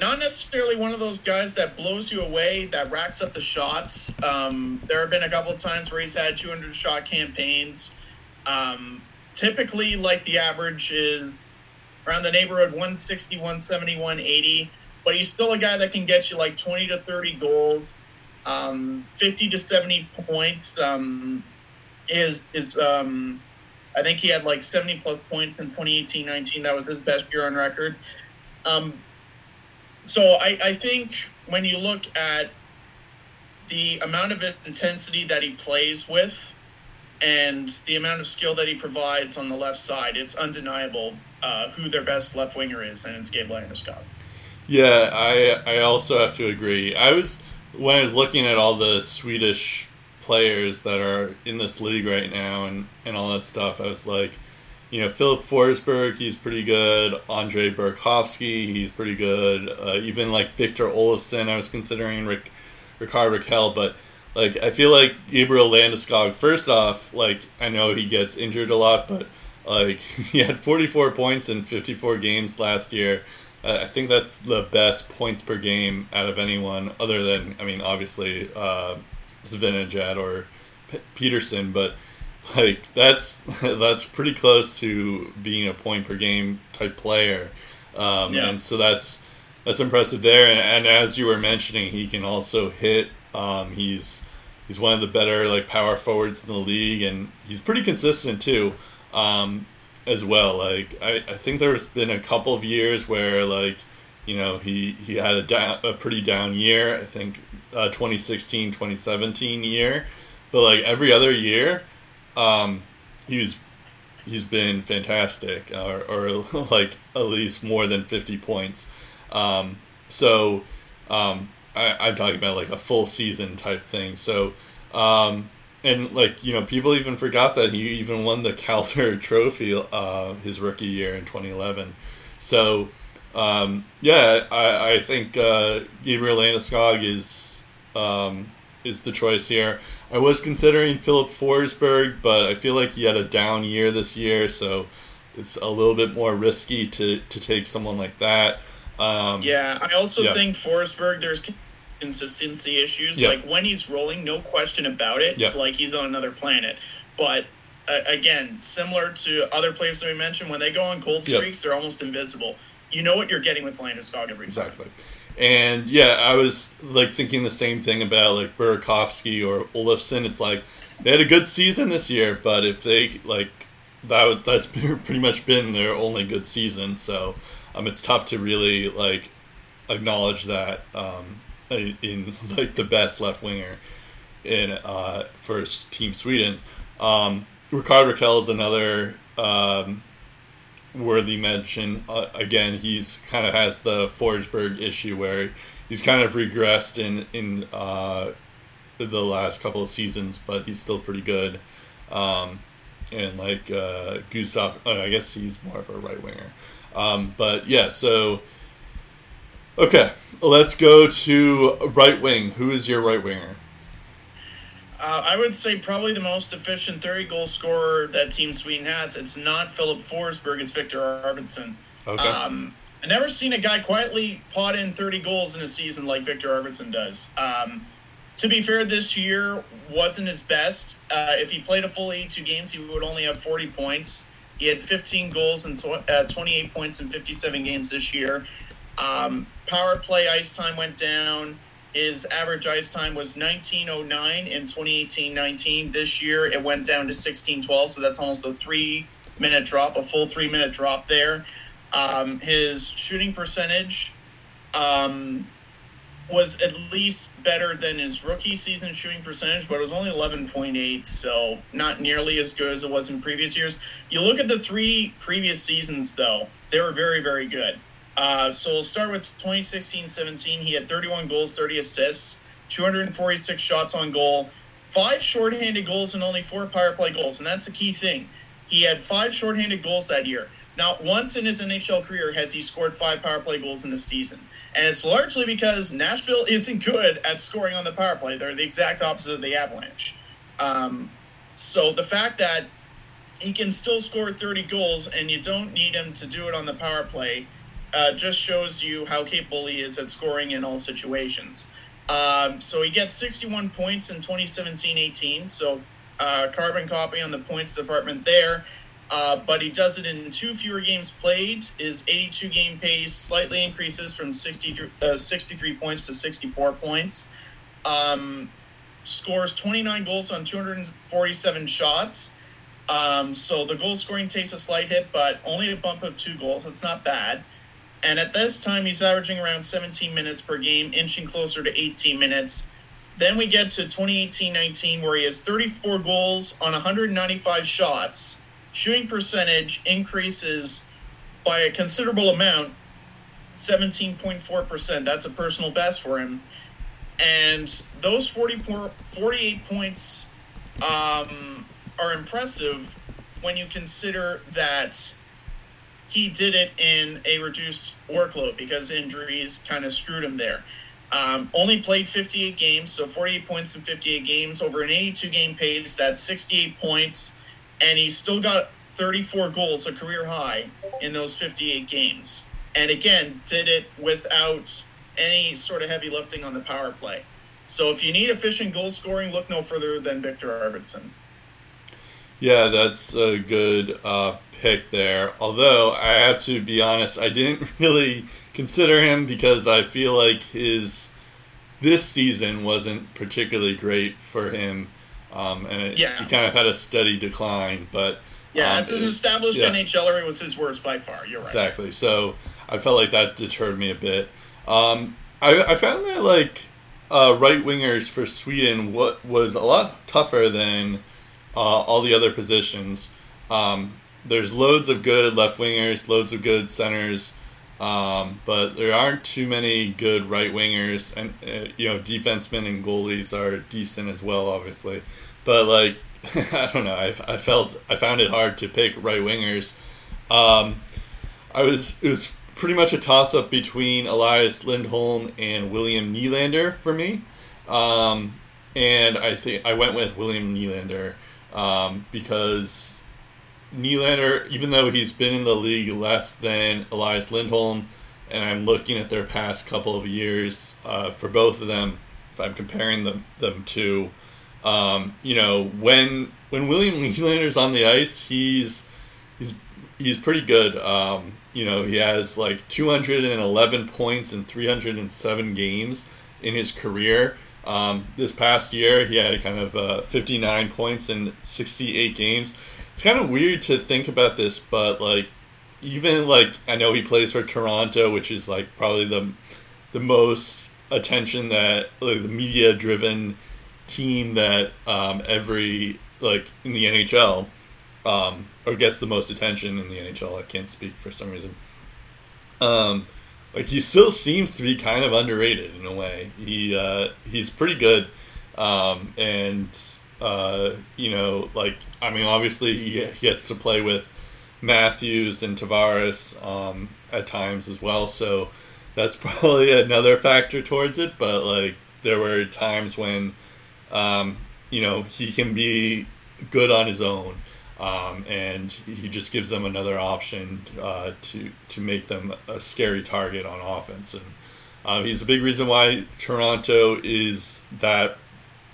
not necessarily one of those guys that blows you away, that racks up the shots. Um, there have been a couple of times where he's had two hundred shot campaigns. Um, typically, like the average is around the neighborhood one sixty, one seventy, one eighty. But he's still a guy that can get you like twenty to thirty goals, um, fifty to seventy points. Um, is is um, I think he had like seventy plus points in twenty eighteen nineteen. That was his best year on record. Um, so I, I think when you look at the amount of intensity that he plays with and the amount of skill that he provides on the left side, it's undeniable uh, who their best left winger is, and it's Gabe Landeskog. Yeah, I I also have to agree. I was when I was looking at all the Swedish players that are in this league right now and, and all that stuff, I was like, you know, Philip Forsberg, he's pretty good. Andre Burakovsky, he's pretty good. Uh, even like Victor Olofsson, I was considering Rick, Rickard Rakell, but like I feel like Gabriel Landeskog. First off, like I know he gets injured a lot, but like he had forty-four points in fifty-four games last year. I think that's the best points per game out of anyone other than, I mean, obviously uh, Zibanejad or P- Peterson, but like that's that's pretty close to being a point per game type player, um, yeah. and so that's that's impressive there. And, and as you were mentioning, he can also hit. Um, he's he's one of the better like power forwards in the league, and he's pretty consistent too. Um, as well. Like, I, I think there's been a couple of years where, like, you know, he, he had a down, a pretty down year, I think uh, twenty sixteen, twenty seventeen year, but, like, every other year, um, he was, he's been fantastic, or, or like, at least more than fifty points. Um, so, um, I, I'm talking about, like, a full season type thing, so, um, and, like, you know, people even forgot that he even won the Calder Trophy uh, his rookie year in twenty eleven. So, um, yeah, I, I think uh, Gabriel Landeskog is um, is the choice here. I was considering Philip Forsberg, but I feel like he had a down year this year, so it's a little bit more risky to, to take someone like that. Um, yeah, I also yeah. think Forsberg, there's consistency issues. Yep. Like when he's rolling, no question about it. Yep. Like he's on another planet. But uh, again, similar to other players that we mentioned, when they go on cold streaks, yep. they're almost invisible. You know what you're getting with Landeskog every exactly. time. And yeah, I was like thinking the same thing about like Burakovsky or Olofsson. It's like they had a good season this year, but if they like that, that's pretty much been their only good season. So um, it's tough to really like acknowledge that. Um, in like the best left winger in uh, for Team Sweden. Um, Rickard Rakell is another um, worthy mention. Uh, again, he's kind of has the Forsberg issue where he's kind of regressed in in uh, the last couple of seasons, but he's still pretty good. Um, and like uh, Gustav, oh, I guess he's more of a right winger. Um, but yeah, so. Okay, let's go to right wing. Who is your right winger? Uh, I would say probably the most efficient thirty-goal scorer that Team Sweden has. It's not Philip Forsberg. It's Viktor Arvidsson. Okay. Um, I've never seen a guy quietly pot in thirty goals in a season like Viktor Arvidsson does. Um, to be fair, this year wasn't his best. Uh, if he played a full eighty-two games, he would only have forty points. He had fifteen goals and tw- uh, twenty-eight points in fifty-seven games this year. Um, power play ice time went down. His average ice time was nineteen oh nine in twenty eighteen nineteen. This year, it went down to sixteen twelve, so that's almost a three-minute drop, a full three-minute drop there. Um, his shooting percentage um, was at least better than his rookie season shooting percentage, but it was only eleven point eight, so not nearly as good as it was in previous years. You look at the three previous seasons, though, they were very, very good. Uh, so we'll start with twenty sixteen seventeen. He had thirty-one goals, thirty assists, two hundred forty-six shots on goal, five shorthanded goals, and only four power play goals. And that's the key thing. He had five shorthanded goals that year. Not once in his N H L career has he scored five power play goals in a season. And it's largely because Nashville isn't good at scoring on the power play. They're the exact opposite of the Avalanche. Um, so the fact that he can still score thirty goals and you don't need him to do it on the power play Uh, just shows you how capable he is at scoring in all situations. Um, so he gets sixty-one points in twenty seventeen eighteen, so uh, carbon copy on the points department there. Uh, but he does it in two fewer games played. His eighty-two game pace slightly increases from sixty, uh, sixty-three points to sixty-four points. Um, scores twenty-nine goals on two hundred forty-seven shots. Um, so the goal scoring takes a slight hit, but only a bump of two goals. It's not bad. And at this time, he's averaging around seventeen minutes per game, inching closer to eighteen minutes. Then we get to twenty eighteen nineteen, where he has thirty-four goals on one hundred ninety-five shots. Shooting percentage increases by a considerable amount, seventeen point four percent. That's a personal best for him. And those forty-eight points um, are impressive when you consider that he did it in a reduced workload because injuries kind of screwed him there. Um, only played fifty-eight games, so forty-eight points in fifty-eight games. Over an eighty-two game pace, that's sixty-eight points. And he still got thirty-four goals, a career high, in those fifty-eight games. And again, did it without any sort of heavy lifting on the power play. So if you need efficient goal scoring, look no further than Viktor Arvidsson. Yeah, that's a good uh, pick there. Although, I have to be honest, I didn't really consider him because I feel like his this season wasn't particularly great for him. Um, and it, yeah. He kind of had a steady decline. But yeah, um, as an established yeah. NHLer, it was his worst by far. You're right. Exactly. So, I felt like that deterred me a bit. Um, I, I found that like uh, right-wingers for Sweden what was a lot tougher than Uh, all the other positions. Um, there's loads of good left wingers, loads of good centers, um, but there aren't too many good right wingers, and uh, you know, defensemen and goalies are decent as well, obviously. But like, I don't know. I, I felt I found it hard to pick right wingers. Um, I was it was pretty much a toss up between Elias Lindholm and William Nylander for me, um, and I think I went with William Nylander. Um, because Nylander, even though he's been in the league less than Elias Lindholm, and I'm looking at their past couple of years uh, for both of them, if I'm comparing them, them to, um, you know, when when William Nylander's on the ice, he's he's he's pretty good. Um, you know, he has like two hundred eleven points in three hundred seven games in his career. Um, this past year, he had kind of uh, fifty-nine points in sixty-eight games. It's kind of weird to think about this, but like, even like I know he plays for Toronto, which is like probably the the most attention that like the media-driven team that um, every like in the N H L um, or gets the most attention in the N H L. I can't speak for some reason. Um. Like, he still seems to be kind of underrated in a way. He uh, he's pretty good, um, and uh, you know, like I mean, obviously he gets to play with Matthews and Tavares um, at times as well. So that's probably another factor towards it. But like, there were times when um, you know, he can be good on his own, um, and he just gives them another option uh, to to make them a scary target on offense. And uh, he's a big reason why Toronto is that,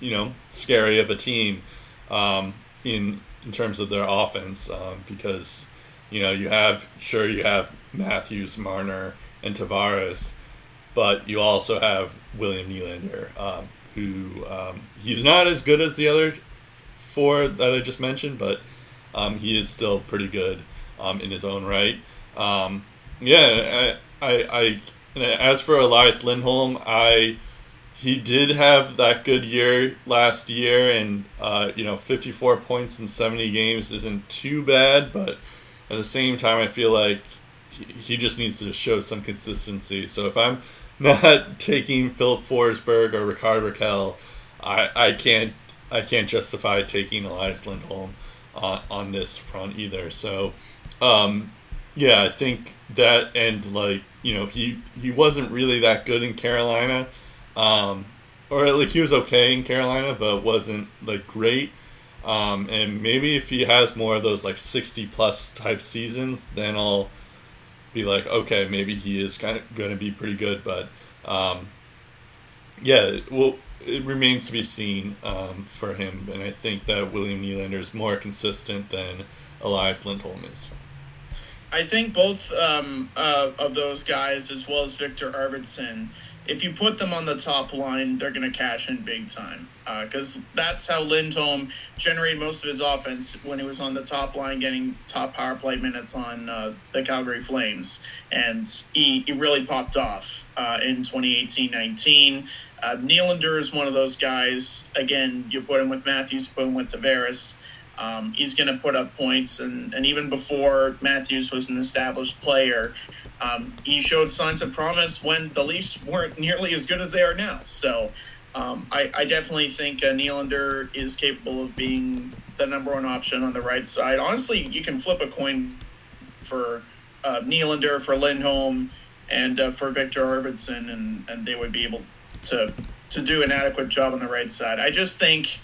you know, scary of a team um, in in terms of their offense, um, because, you know, you have, sure, you have Matthews, Marner, and Tavares, but you also have William Nylander, um, who um, he's not as good as the other four that I just mentioned, but um, he is still pretty good um, in his own right. Um, yeah, I, I, I, as for Elias Lindholm, I he did have that good year last year, and uh, you know, fifty-four points in seventy games isn't too bad, but at the same time, I feel like he just needs to show some consistency. So if I'm not taking Philip Forsberg or Rickard Rakell, I, I can't I can't justify taking Elias Lindholm uh, on this front either. So um, yeah, I think that, and like, you know, he he wasn't really that good in Carolina, um, or like he was okay in Carolina, but wasn't like great. Um, and maybe if he has more of those like sixty plus type seasons, then I'll be like, okay, maybe he is kind of going to be pretty good, but um, yeah, well, it remains to be seen um, for him, and I think that William Nylander is more consistent than Elias Lindholm is. I think both um, uh, of those guys, as well as Viktor Arvidsson, if you put them on the top line, they're going to cash in big time, because uh, that's how Lindholm generated most of his offense when he was on the top line, getting top power play minutes on uh, the Calgary Flames. And he, he really popped off uh, in twenty eighteen nineteen. Uh, Nylander is one of those guys. Again, you put him with Matthews, put him with Tavares. Um, he's going to put up points. And, and even before Matthews was an established player, Um, he showed signs of promise when the Leafs weren't nearly as good as they are now. So um, I, I definitely think uh, Nylander is capable of being the number one option on the right side. Honestly, you can flip a coin for uh, Nylander, for Lindholm, and uh, for Viktor Arvidsson, and, and they would be able to, to do an adequate job on the right side. I just think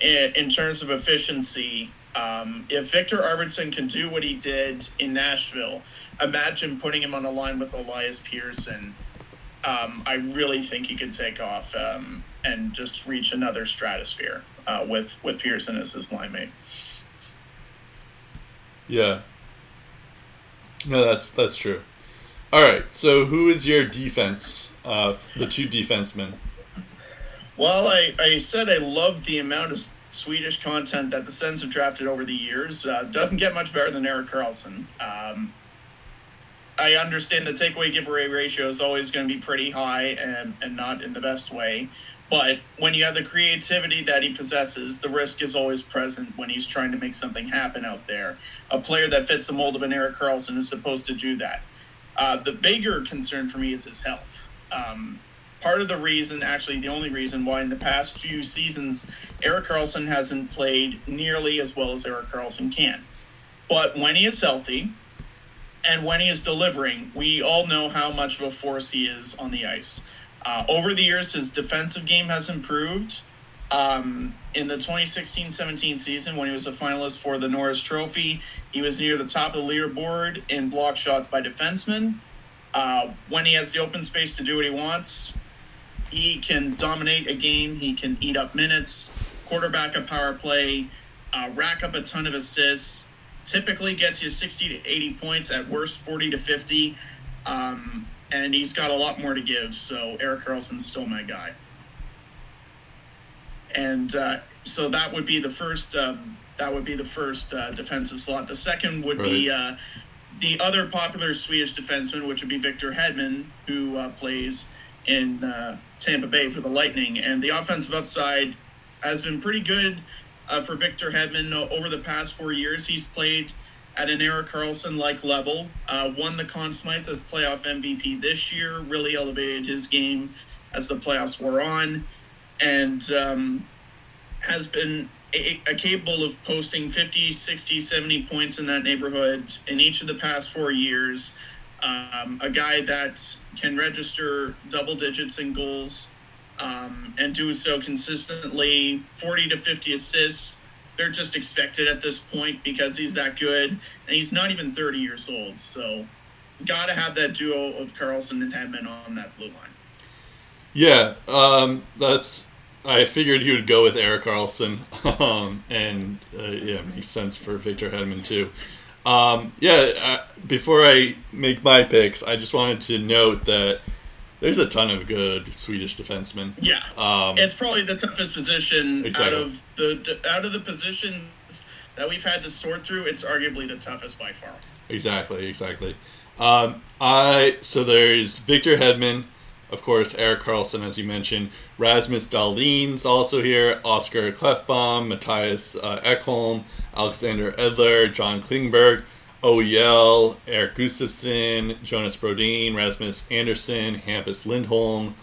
in, in terms of efficiency, um, if Viktor Arvidsson can do what he did in Nashville, imagine putting him on a line with Elias Pettersson. Um, I really think he could take off um, and just reach another stratosphere uh, with with Pettersson as his line mate. Yeah. No, that's that's true. All right. So, who is your defense? Uh, the two defensemen. Well, I, I said I love the amount of Swedish content that the Sens have drafted over the years. Uh, doesn't get much better than Erik Karlsson. Um, I understand the takeaway giveaway ratio is always going to be pretty high and, and not in the best way. But when you have the creativity that he possesses, the risk is always present when he's trying to make something happen out there. A player that fits the mold of an Erik Karlsson is supposed to do that. Uh, the bigger concern for me is his health. Um, part of the reason, actually the only reason why in the past few seasons, Erik Karlsson hasn't played nearly as well as Erik Karlsson can. But when he is healthy, and when he is delivering, we all know how much of a force he is on the ice. Uh, over the years, his defensive game has improved. Um, in the twenty sixteen seventeen season, when he was a finalist for the Norris Trophy, he was near the top of the leaderboard in block shots by defensemen. Uh, when he has the open space to do what he wants, he can dominate a game. He can eat up minutes, quarterback a power play, uh, rack up a ton of assists, typically gets you sixty to eighty points, at worst forty to fifty, um, and he's got a lot more to give, so Erik Karlsson's still my guy. And uh, so that would be the first uh, that would be the first uh, defensive slot. The second would right. be uh, the other popular Swedish defenseman, which would be Viktor Hedman, who uh, plays in uh, Tampa Bay for the Lightning, and the offensive upside has been pretty good. Uh, for Viktor Hedman, over the past four years, he's played at an Erik Karlsson-like level, uh, won the Conn Smythe as playoff M V P this year, really elevated his game as the playoffs wore on, and um, has been a, a capable of posting fifty, sixty, seventy points in that neighborhood in each of the past four years. Um, a guy that can register double digits in goals um, and do so consistently. forty to fifty assists, they're just expected at this point because he's that good, and he's not even thirty years old. So got to have that duo of Karlsson and Hedman on that blue line. Yeah, um, that's. I figured he would go with Erik Karlsson, um, and uh, yeah, it makes sense for Viktor Hedman too. Um, yeah, I, before I make my picks, I just wanted to note that there's a ton of good Swedish defensemen. Yeah, um, it's probably the toughest position exactly. out of the out of the positions that we've had to sort through. It's arguably the toughest by far. Exactly, exactly. Um, I so there's Viktor Hedman, of course, Erik Karlsson, as you mentioned. Rasmus Dahlin's also here. Oscar Klefbom, Matthias uh, Ekholm, Alexander Edler, John Klingberg, Oyel, Eric Gustafsson, Jonas Brodin, Rasmus Andersson, Hampus Lindholm.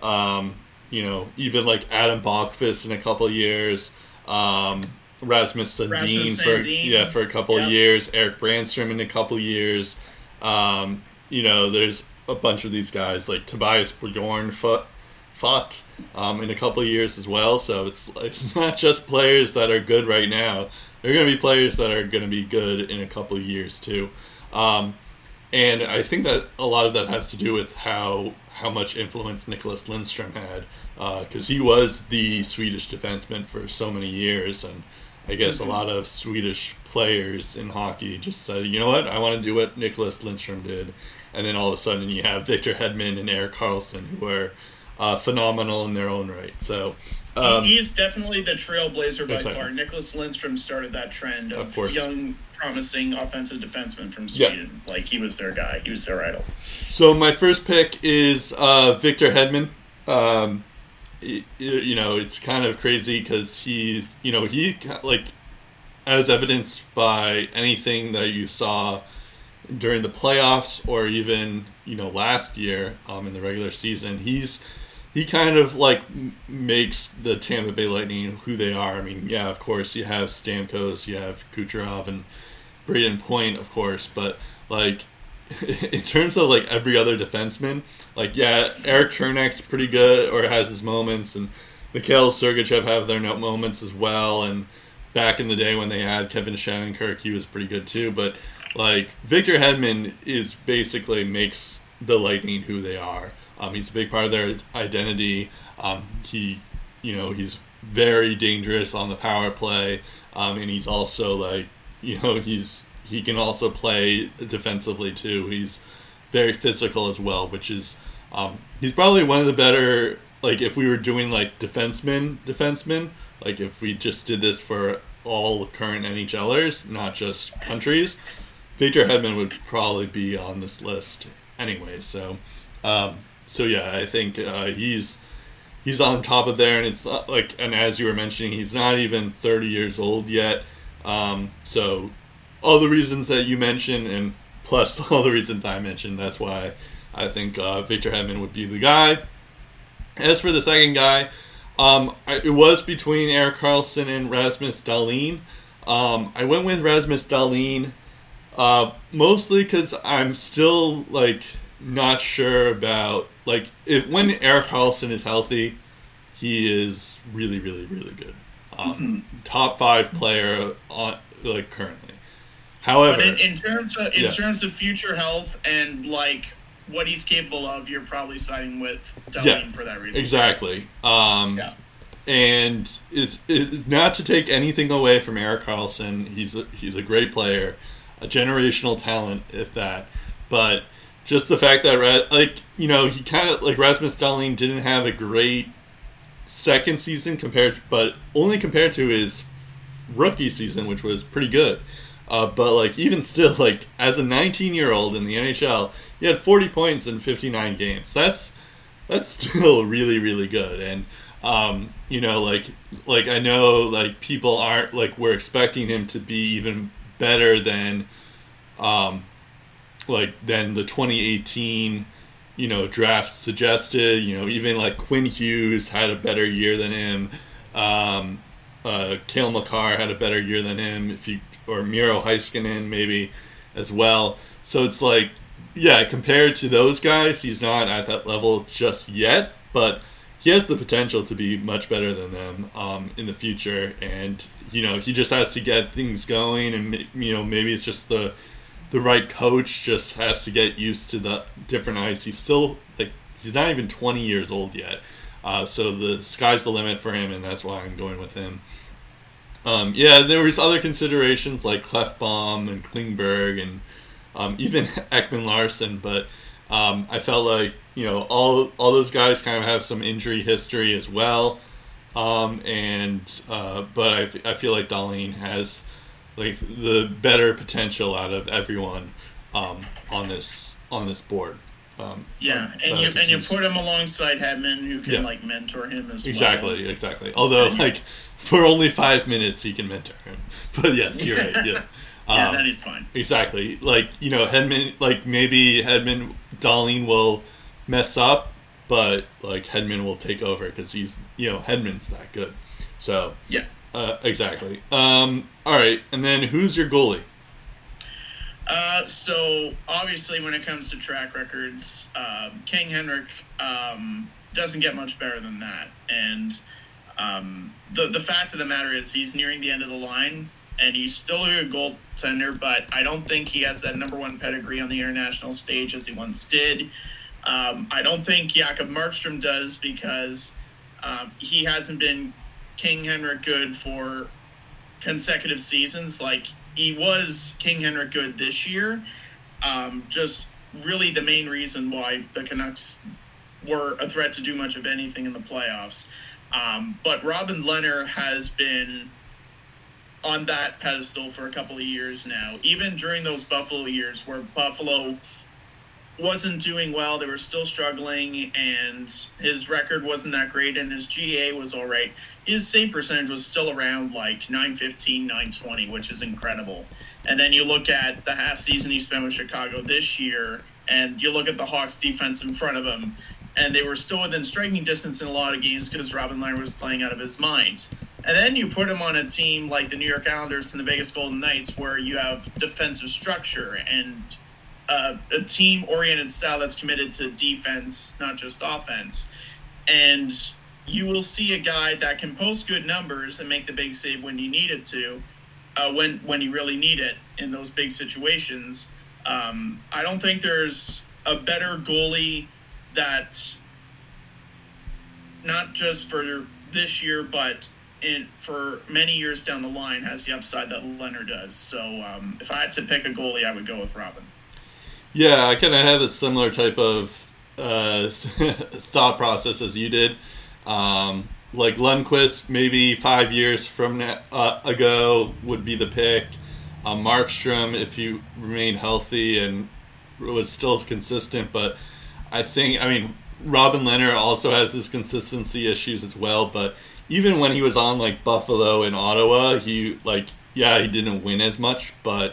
Um, you know, even like Adam Bokvist in a couple years. Um, Rasmus Sandin for yeah for a couple yep. years. Eric Brandstrom in a couple years. Um, you know, there's a bunch of these guys like Tobias Bjornfoot fought um, in a couple of years as well. So it's it's not just players that are good right now. They're going to be players that are going to be good in a couple of years too. Um, and I think that a lot of that has to do with how how much influence Nicholas Lindström had, because uh, he was the Swedish defenseman for so many years. And I guess mm-hmm. a lot of Swedish players in hockey just said, you know what, I want to do what Nicholas Lindström did. And then all of a sudden you have Viktor Hedman and Erik Karlsson, who are uh, phenomenal in their own right. So um, he's definitely the trailblazer by exactly. far. Nicholas Lindström started that trend of, of young, promising offensive defensemen from Sweden. Yeah. Like, he was their guy. He was their idol. So my first pick is uh, Viktor Hedman. Um, it, you know, it's kind of crazy because he's, you know, he, like, as evidenced by anything that you saw during the playoffs or even, you know, last year um, in the regular season, he's he kind of, like, makes the Tampa Bay Lightning who they are. I mean, yeah, of course, you have Stamkos, you have Kucherov and Brayden Point, of course, but, like, in terms of, like, every other defenseman, like, yeah, Eric Chernak's pretty good or has his moments, and Mikhail Sergachev have their moments as well, and back in the day when they had Kevin Shattenkirk, he was pretty good too, but like, Viktor Hedman is basically makes the Lightning who they are. Um, he's a big part of their identity. Um, he, you know, he's very dangerous on the power play, um, and he's also, like, you know, he's he can also play defensively too. He's very physical as well, which is um, he's probably one of the better. Like, if we were doing like defensemen, defensemen, like if we just did this for all current N H Lers, not just countries, Viktor Hedman would probably be on this list anyway. So, um, so yeah, I think uh, he's he's on top of there, and it's not like, and as you were mentioning, he's not even thirty years old yet. Um, so, all the reasons that you mentioned, and plus all the reasons I mentioned, that's why I think uh, Viktor Hedman would be the guy. As for the second guy, um, I, it was between Erik Karlsson and Rasmus Dahlin. Um, I went with Rasmus Dahlin. Uh, mostly because I'm still, like, not sure about, like, if when Erik Karlsson is healthy, he is really, really, really good. Um, mm-hmm. Top five player, on, like, currently. However, but in, in terms of in yeah. terms of future health and, like, what he's capable of, you're probably siding with Dahlin yeah, for that reason. Exactly. Um, yeah. And it's it's not to take anything away from Erik Karlsson. He's a, he's a great player. A generational talent, if that. But just the fact that, like, you know, he kind of, like, Rasmus Dahlin didn't have a great second season compared, but only compared to his rookie season, which was pretty good. Uh, but, like, even still, like, as a nineteen-year-old in the N H L, he had forty points in fifty-nine games. That's that's still really, really good. And, um, you know, like, like I know, like, people aren't, like, we're expecting him to be even better than, um, like, than the twenty eighteen, you know, draft suggested. You know, even, like, Quinn Hughes had a better year than him. Um, uh, Cale Makar had a better year than him, if you, or Miro Heiskanen maybe as well. So it's like, yeah, compared to those guys, he's not at that level just yet, but he has the potential to be much better than them um, in the future. And, you know, he just has to get things going. And, you know, maybe it's just the the right coach just has to get used to the different ice. He's still, like, he's not even twenty years old yet. Uh, so the sky's the limit for him, and that's why I'm going with him. Um, yeah, there was other considerations like Klefbom and Klingberg and um, even Ekman Larson, but um, I felt like, you know, all all those guys kind of have some injury history as well, um, and uh, but I, f- I feel like Dahlin has like the better potential out of everyone um, on this on this board. Um, yeah, and you and you put him alongside Hedman, who can yeah. like mentor him as exactly, well. Exactly, exactly. Although and like for only five minutes he can mentor him, but yes, you're right. Yeah, yeah, um, that is fine. Exactly, like you know Hedman, like maybe Hedman Dahlin will mess up, but like Hedman will take over because he's you know Hedman's that good. So yeah, uh, exactly. Um, all right, and then who's your goalie? Uh, so, obviously, when it comes to track records, um, King Henrik um, doesn't get much better than that. And um, the the fact of the matter is he's nearing the end of the line, and he's still a good goaltender, but I don't think he has that number one pedigree on the international stage as he once did. Um, I don't think Jakob Markstrom does because um, he hasn't been King Henrik good for consecutive seasons. Like, he was King Henrik good this year. Um, just really the main reason why the Canucks were a threat to do much of anything in the playoffs. Um, but Robin Lehner has been on that pedestal for a couple of years now. Even during those Buffalo years where Buffalo wasn't doing well, they were still struggling, and his record wasn't that great, and his G A was all right. His save percentage was still around like nine fifteen, nine twenty, which is incredible. And then you look at the half season he spent with Chicago this year, and you look at the Hawks defense in front of him, and they were still within striking distance in a lot of games because Robin Lehner was playing out of his mind. And then you put him on a team like the New York Islanders and the Vegas Golden Knights where you have defensive structure and Uh, a team-oriented style that's committed to defense, not just offense. And you will see a guy that can post good numbers and make the big save when you need it to, uh, when when you really need it in those big situations. Um, I don't think there's a better goalie that, not just for this year, but in for many years down the line, has the upside that Leonard does. So um, if I had to pick a goalie, I would go with Robin. Yeah, I kind of had a similar type of uh, thought process as you did. Um, like Lundqvist, maybe five years from now, uh, ago would be the pick. Uh, Markstrom, if he remained healthy and was still consistent. But I think, I mean, Robin Lehner also has his consistency issues as well. But even when he was on like Buffalo and Ottawa, he like yeah, he didn't win as much, but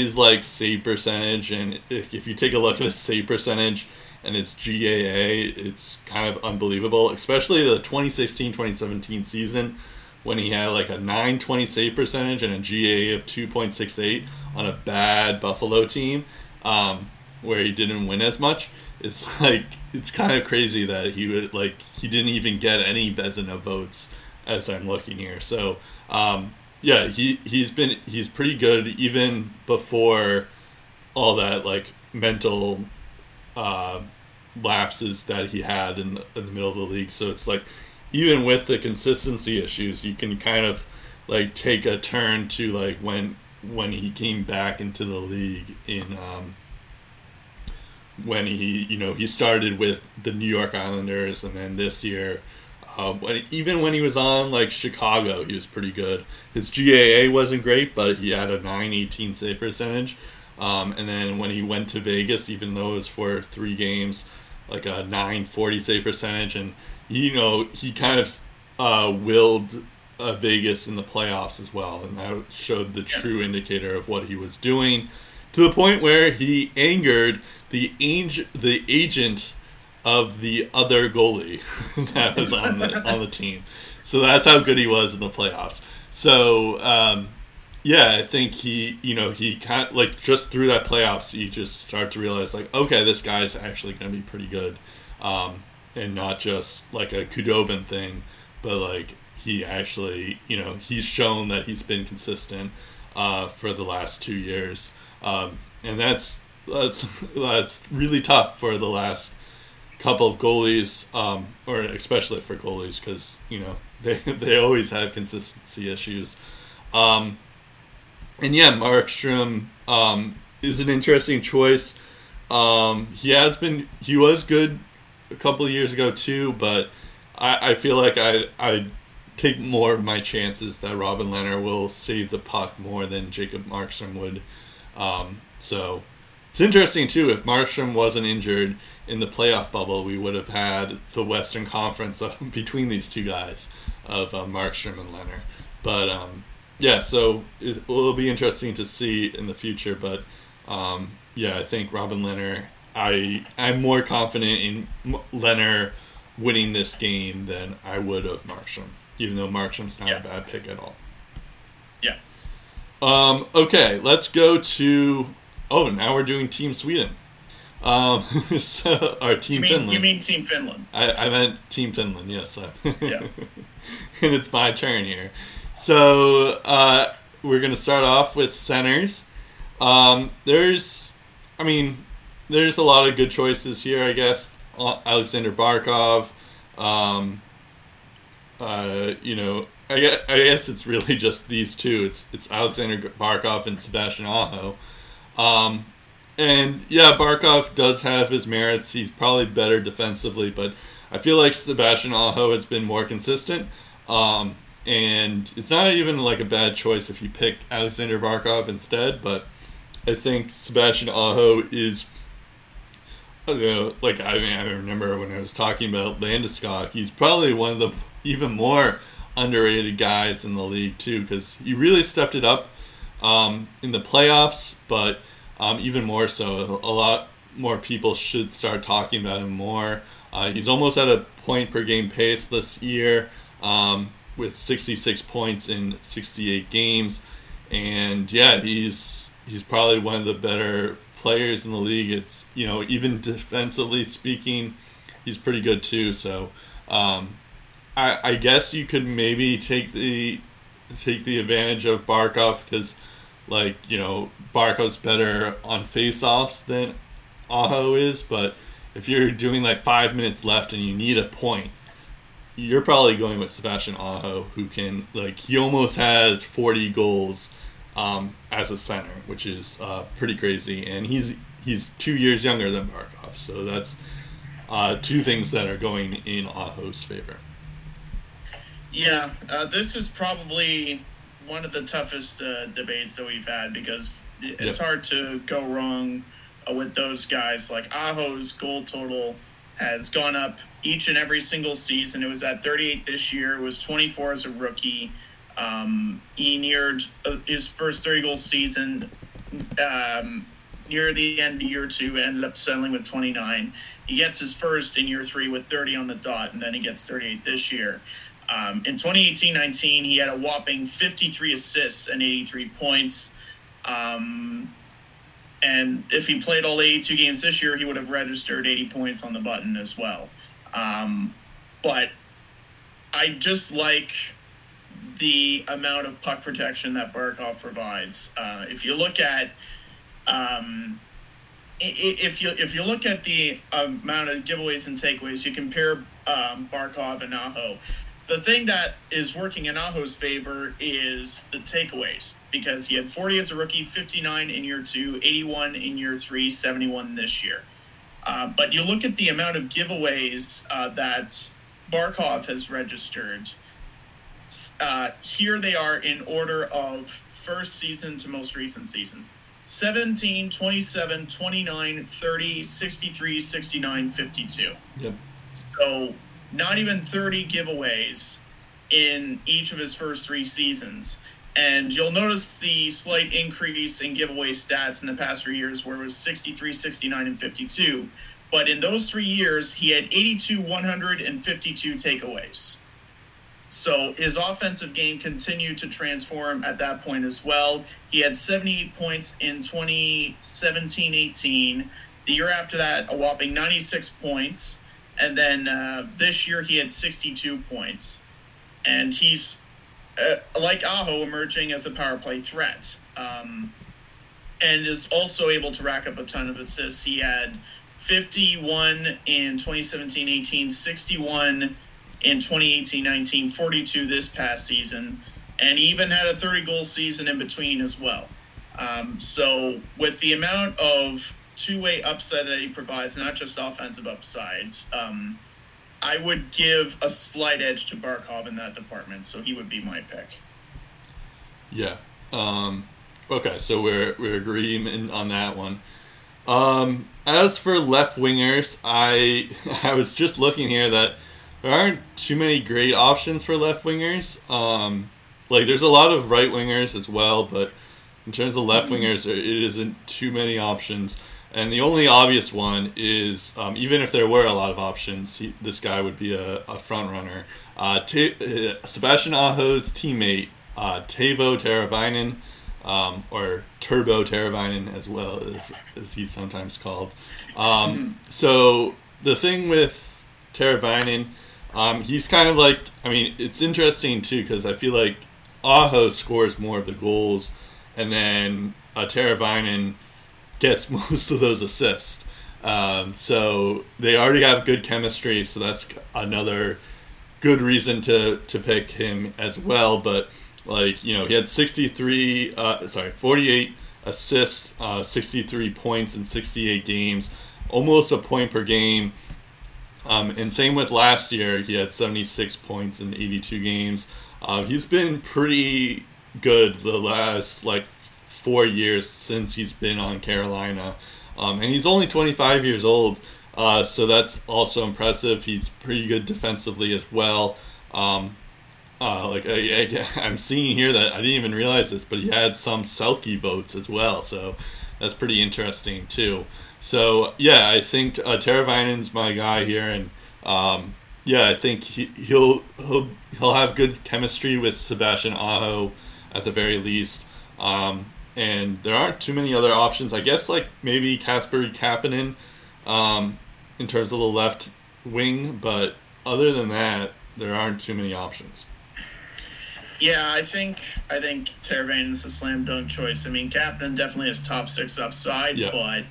his, like, save percentage, and if you take a look at his save percentage and his G A A, it's kind of unbelievable, especially the twenty sixteen twenty seventeen season when he had, like, a nine twenty save percentage and a G A A of two point six eight on a bad Buffalo team um, where he didn't win as much. It's, like, it's kind of crazy that he would, like, he didn't even get any Vezina votes as I'm looking here. So, um... yeah, he, he's been he's pretty good even before all that like mental uh, lapses that he had in the, in the middle of the league. So it's like even with the consistency issues, you can kind of like take a turn to like when when he came back into the league in um, when he you know he started with the New York Islanders and then this year. Uh, when, even when he was on like Chicago, he was pretty good. His G A A wasn't great, but he had a nine eighteen save percentage. Um, and then when he went to Vegas, even though it was for three games, like a nine forty save percentage. And, you know, he kind of uh, willed uh, Vegas in the playoffs as well. And that showed the true indicator of what he was doing, to the point where he angered the, ang- the agent of the other goalie that was on the on the team. So that's how good he was in the playoffs. So um, yeah, I think he, you know, he kind of, like just through that playoffs, you just start to realize like, okay, this guy's actually going to be pretty good. Um, and not just like a Kudobin thing, but like he actually, you know, he's shown that he's been consistent uh, for the last two years. Um, and that's, that's, that's really tough for the last couple of goalies, um, or especially for goalies, because, you know, they, they always have consistency issues. Um, and yeah, Markstrom um, is an interesting choice. Um, he has been, he was good a couple of years ago too, but I, I feel like I, I take more of my chances that Robin Lehner will save the puck more than Jacob Markstrom would. Um, so it's interesting too, if Markstrom wasn't injured in the playoff bubble, we would have had the Western Conference of, between these two guys of uh, Markstrom and Lehner. But um, yeah, so it will be interesting to see in the future. But um, yeah, I think Robin Lehner, I, I'm more confident in Lehner winning this game than I would of Markstrom, even though Markstrom's not yeah. a bad pick at all. Yeah. Um, okay, let's go to... Oh, now we're doing Team Sweden. Um, so, or Team you mean, Finland. You mean Team Finland. I, I meant Team Finland, yes. So. Yeah. And it's my turn here. So uh, we're going to start off with centers. Um, there's, I mean, there's a lot of good choices here, I guess. Alexander Barkov. Um, uh, you know, I guess, I guess it's really just these two. It's it's Alexander Barkov and Sebastian Aho. Um, and yeah, Barkov does have his merits. He's probably better defensively, but I feel like Sebastian Aho has been more consistent. Um, and it's not even like a bad choice if you pick Alexander Barkov instead, but I think Sebastian Aho is, you know, like, I mean, I remember when I was talking about Landeskog, he's probably one of the even more underrated guys in the league too, because he really stepped it up um, in the playoffs, but um, even more so, a lot more people should start talking about him more. Uh, he's almost at a point per game pace this year, um, with sixty-six points in sixty-eight games, and yeah, he's he's probably one of the better players in the league. It's, you know, even defensively speaking, he's pretty good too. So um, I, I guess you could maybe take the take the advantage of Barkov because, like, you know, Barkov's better on faceoffs than Aho is, but if you're doing like five minutes left and you need a point, you're probably going with Sebastian Aho, who can, like, he almost has forty goals um, as a center, which is uh, pretty crazy. And he's he's two years younger than Barkov, so that's uh, two things that are going in Aho's favor. Yeah, uh, this is probably one of the toughest uh, debates that we've had because it's yep. hard to go wrong uh, with those guys. Like, Aho's goal total has gone up each and every single season. It was at thirty-eight this year. It was twenty-four as a rookie. Um, he neared uh, his first thirty goal season um, near the end of year two, ended up settling with twenty-nine. He gets his first in year three with thirty on the dot, and then he gets thirty-eight this year. Um, in twenty eighteen nineteen, he had a whopping fifty-three assists and eighty-three points. Um, and if he played all eighty-two games this year, he would have registered eighty points on the button as well. Um, but I just like the amount of puck protection that Barkov provides. Uh, if you look at, um, if you if you look at the amount of giveaways and takeaways, you compare um, Barkov and Aho. The thing that is working in Aho's favor is the takeaways, because he had forty as a rookie, fifty-nine in year two, eighty-one in year three, seventy-one this year. Uh, but you look at the amount of giveaways uh, that Barkov has registered. Uh, here they are in order of first season to most recent season. seventeen, twenty-seven, twenty-nine, thirty, sixty-three, sixty-nine, fifty-two. Yep. So not even thirty giveaways in each of his first three seasons. And you'll notice the slight increase in giveaway stats in the past three years, where it was sixty-three, sixty-nine, and fifty-two. But in those three years, he had eighty-two, one hundred, and fifty-two takeaways. So his offensive game continued to transform at that point as well. He had seventy-eight points in twenty seventeen eighteen. The year after that, a whopping ninety-six points. And then uh, this year he had sixty-two points. And he's, uh, like Aho, emerging as a power play threat. Um, and is also able to rack up a ton of assists. He had fifty-one in twenty seventeen eighteen, sixty-one in twenty eighteen nineteen, forty-two this past season. And he even had a thirty-goal season in between as well. Um, so with the amount of two-way upside that he provides, not just offensive upside, um, I would give a slight edge to Barkov in that department. So he would be my pick. Yeah. Um, okay, so we're we're agreeing on that one. Um, as for left wingers, I I was just looking here that there aren't too many great options for left wingers. Um, like there's a lot of right wingers as well, but in terms of left wingers, there, it isn't too many options. And the only obvious one is, um, even if there were a lot of options, he, this guy would be a, a front runner. Uh, Te- uh, Sebastian Aho's teammate, uh, Teuvo Teravainen, um, or Turbo Teravainen as well, as, as he's sometimes called. Um, so the thing with Teravainen, um, he's kind of like, I mean, it's interesting too, because I feel like Aho scores more of the goals, and then uh, Teravainen gets most of those assists. Um, so they already have good chemistry, so that's another good reason to, to pick him as well. But, like, you know, he had sixty-three, uh, sorry, forty-eight assists, uh, sixty-three points in sixty-eight games, almost a point per game. Um, and same with last year, he had seventy-six points in eighty-two games. Uh, he's been pretty good the last, like, four years since he's been on Carolina, um, and he's only twenty-five years old, uh, so that's also impressive. He's pretty good defensively as well. Um, uh, like I, I, I'm seeing here that I didn't even realize this, but he had some Selke votes as well, so that's pretty interesting too. So yeah, I think uh, Teravainen's my guy here, and um, yeah, I think he, he'll he'll he'll have good chemistry with Sebastian Aho at the very least. Um, And there aren't too many other options. I guess like maybe Kasper Kapanen um, in terms of the left wing. But other than that, there aren't too many options. Yeah, I think I think Teravainen is a slam dunk choice. I mean, Kapanen definitely has top six upside. Yep. But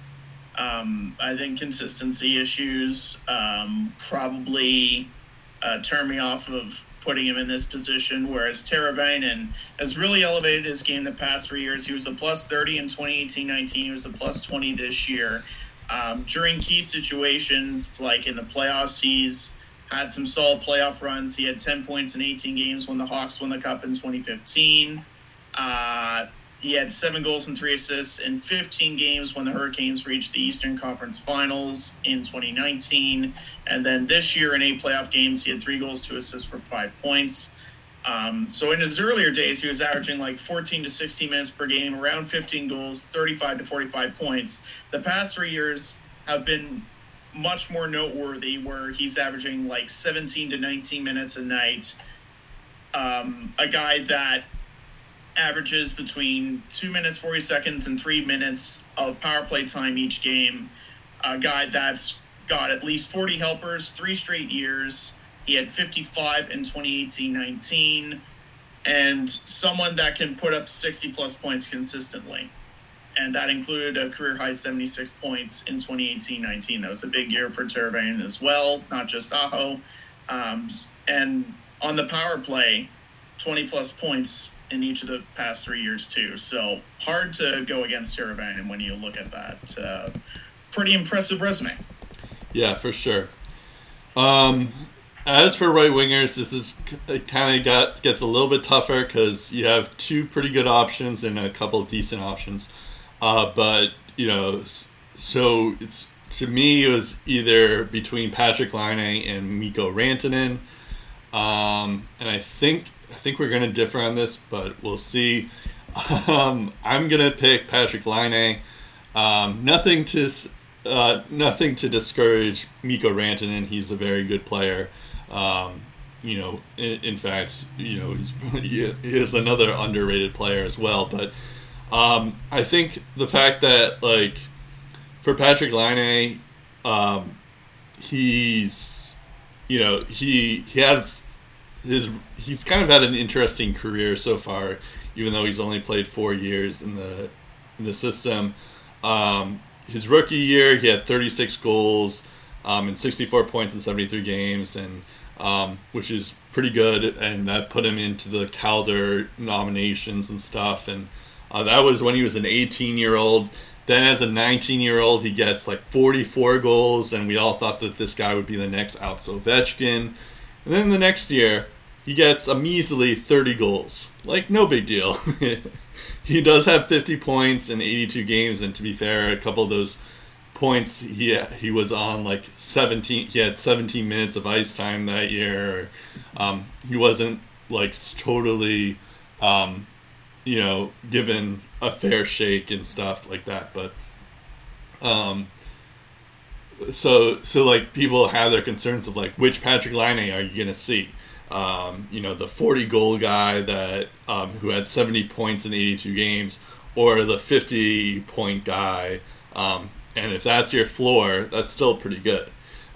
um, I think consistency issues um, probably uh, turn me off of putting him in this position, whereas Teravainen has really elevated his game the past three years. He was a plus thirty in twenty eighteen nineteen. He was a plus twenty this year. Um, during key situations, like in the playoffs, he's had some solid playoff runs. He had ten points in eighteen games when the Hawks won the Cup in twenty fifteen. Uh, he had seven goals and three assists in fifteen games when the Hurricanes reached the Eastern Conference Finals in twenty nineteen. And then this year in eight playoff games, he had three goals, two assists for five points. Um, so in his earlier days, he was averaging like fourteen to sixteen minutes per game, around fifteen goals, thirty-five to forty-five points. The past three years have been much more noteworthy, where he's averaging like seventeen to nineteen minutes a night. Um, a guy that averages between two minutes, forty seconds, and three minutes of power play time each game. A guy that's got at least forty helpers, three straight years. He had fifty-five in twenty eighteen nineteen. And someone that can put up sixty-plus points consistently. And that included a career-high seventy-six points in twenty eighteen nineteen. That was a big year for Teravainen as well, not just Aho. Um, and on the power play, twenty-plus points in each of the past three years too. So hard to go against Teravainen when you look at that. Uh, pretty impressive resume. Yeah, for sure. Um, as for right wingers, this is it kind of got gets a little bit tougher because you have two pretty good options and a couple of decent options. Uh, but you know, so it's to me it was either between Patrick Laine and Mikko Rantanen, um, and I think. I think we're going to differ on this, but we'll see. Um, I'm going to pick Patrick Laine. Um, nothing to uh, nothing to discourage Mikko Rantanen. He's a very good player. Um, you know, in, in fact, you know he's he is another underrated player as well. But um, I think the fact that like for Patrick Laine, um, he's you know, he he had his he's kind of had an interesting career so far, even though he's only played four years in the in the system. Um, his rookie year, he had thirty-six goals um, and sixty-four points in seventy-three games, and um, which is pretty good, and that put him into the Calder nominations and stuff. And uh, that was when he was an eighteen-year-old. Then as a nineteen-year-old, he gets like forty-four goals, and we all thought that this guy would be the next Alex Ovechkin. And then the next year, he gets a measly thirty goals. Like, no big deal. He does have fifty points in eighty-two games, and to be fair, a couple of those points, he he was on like seventeen. He had seventeen minutes of ice time that year. Um, he wasn't like totally, um, you know, given a fair shake and stuff like that. But, um, so so like people have their concerns of like which Patrick Laine are you gonna see? Um, you know, the forty goal guy that um, who had seventy points in eighty-two games, or the fifty point guy. Um, and if that's your floor, that's still pretty good.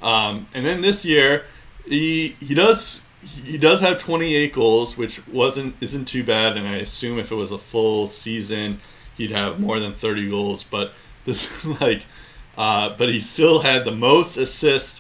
Um, and then this year, he he does he does have twenty-eight goals, which wasn't isn't too bad. And I assume if it was a full season, he'd have more than thirty goals. But this like, uh, but he still had the most assists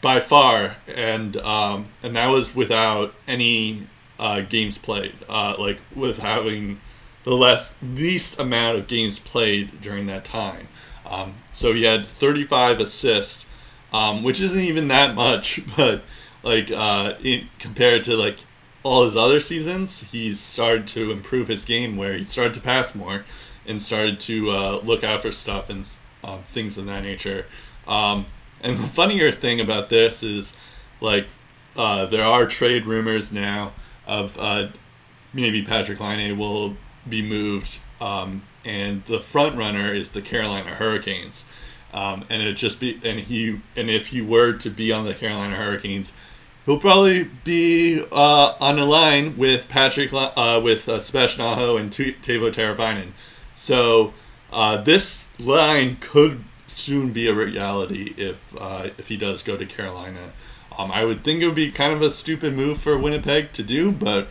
by far, and um, and that was without any uh, games played, uh, like with having the less least amount of games played during that time. Um, so he had thirty-five assists, um, which isn't even that much, but like uh, it, compared to like all his other seasons, he started to improve his game where he started to pass more and started to uh, look out for stuff and um, things of that nature. Um, And the funnier thing about this is, like, uh, there are trade rumors now of uh, maybe Patrick Laine will be moved, um, and the front runner is the Carolina Hurricanes, um, and it just be and he and if he were to be on the Carolina Hurricanes, he'll probably be uh, on a line with Patrick La- uh, with uh, Sebastian Aho and Te- Teuvo Teravainen, so uh, this line could soon be a reality if uh, if he does go to Carolina. Um, I would think it would be kind of a stupid move for Winnipeg to do, but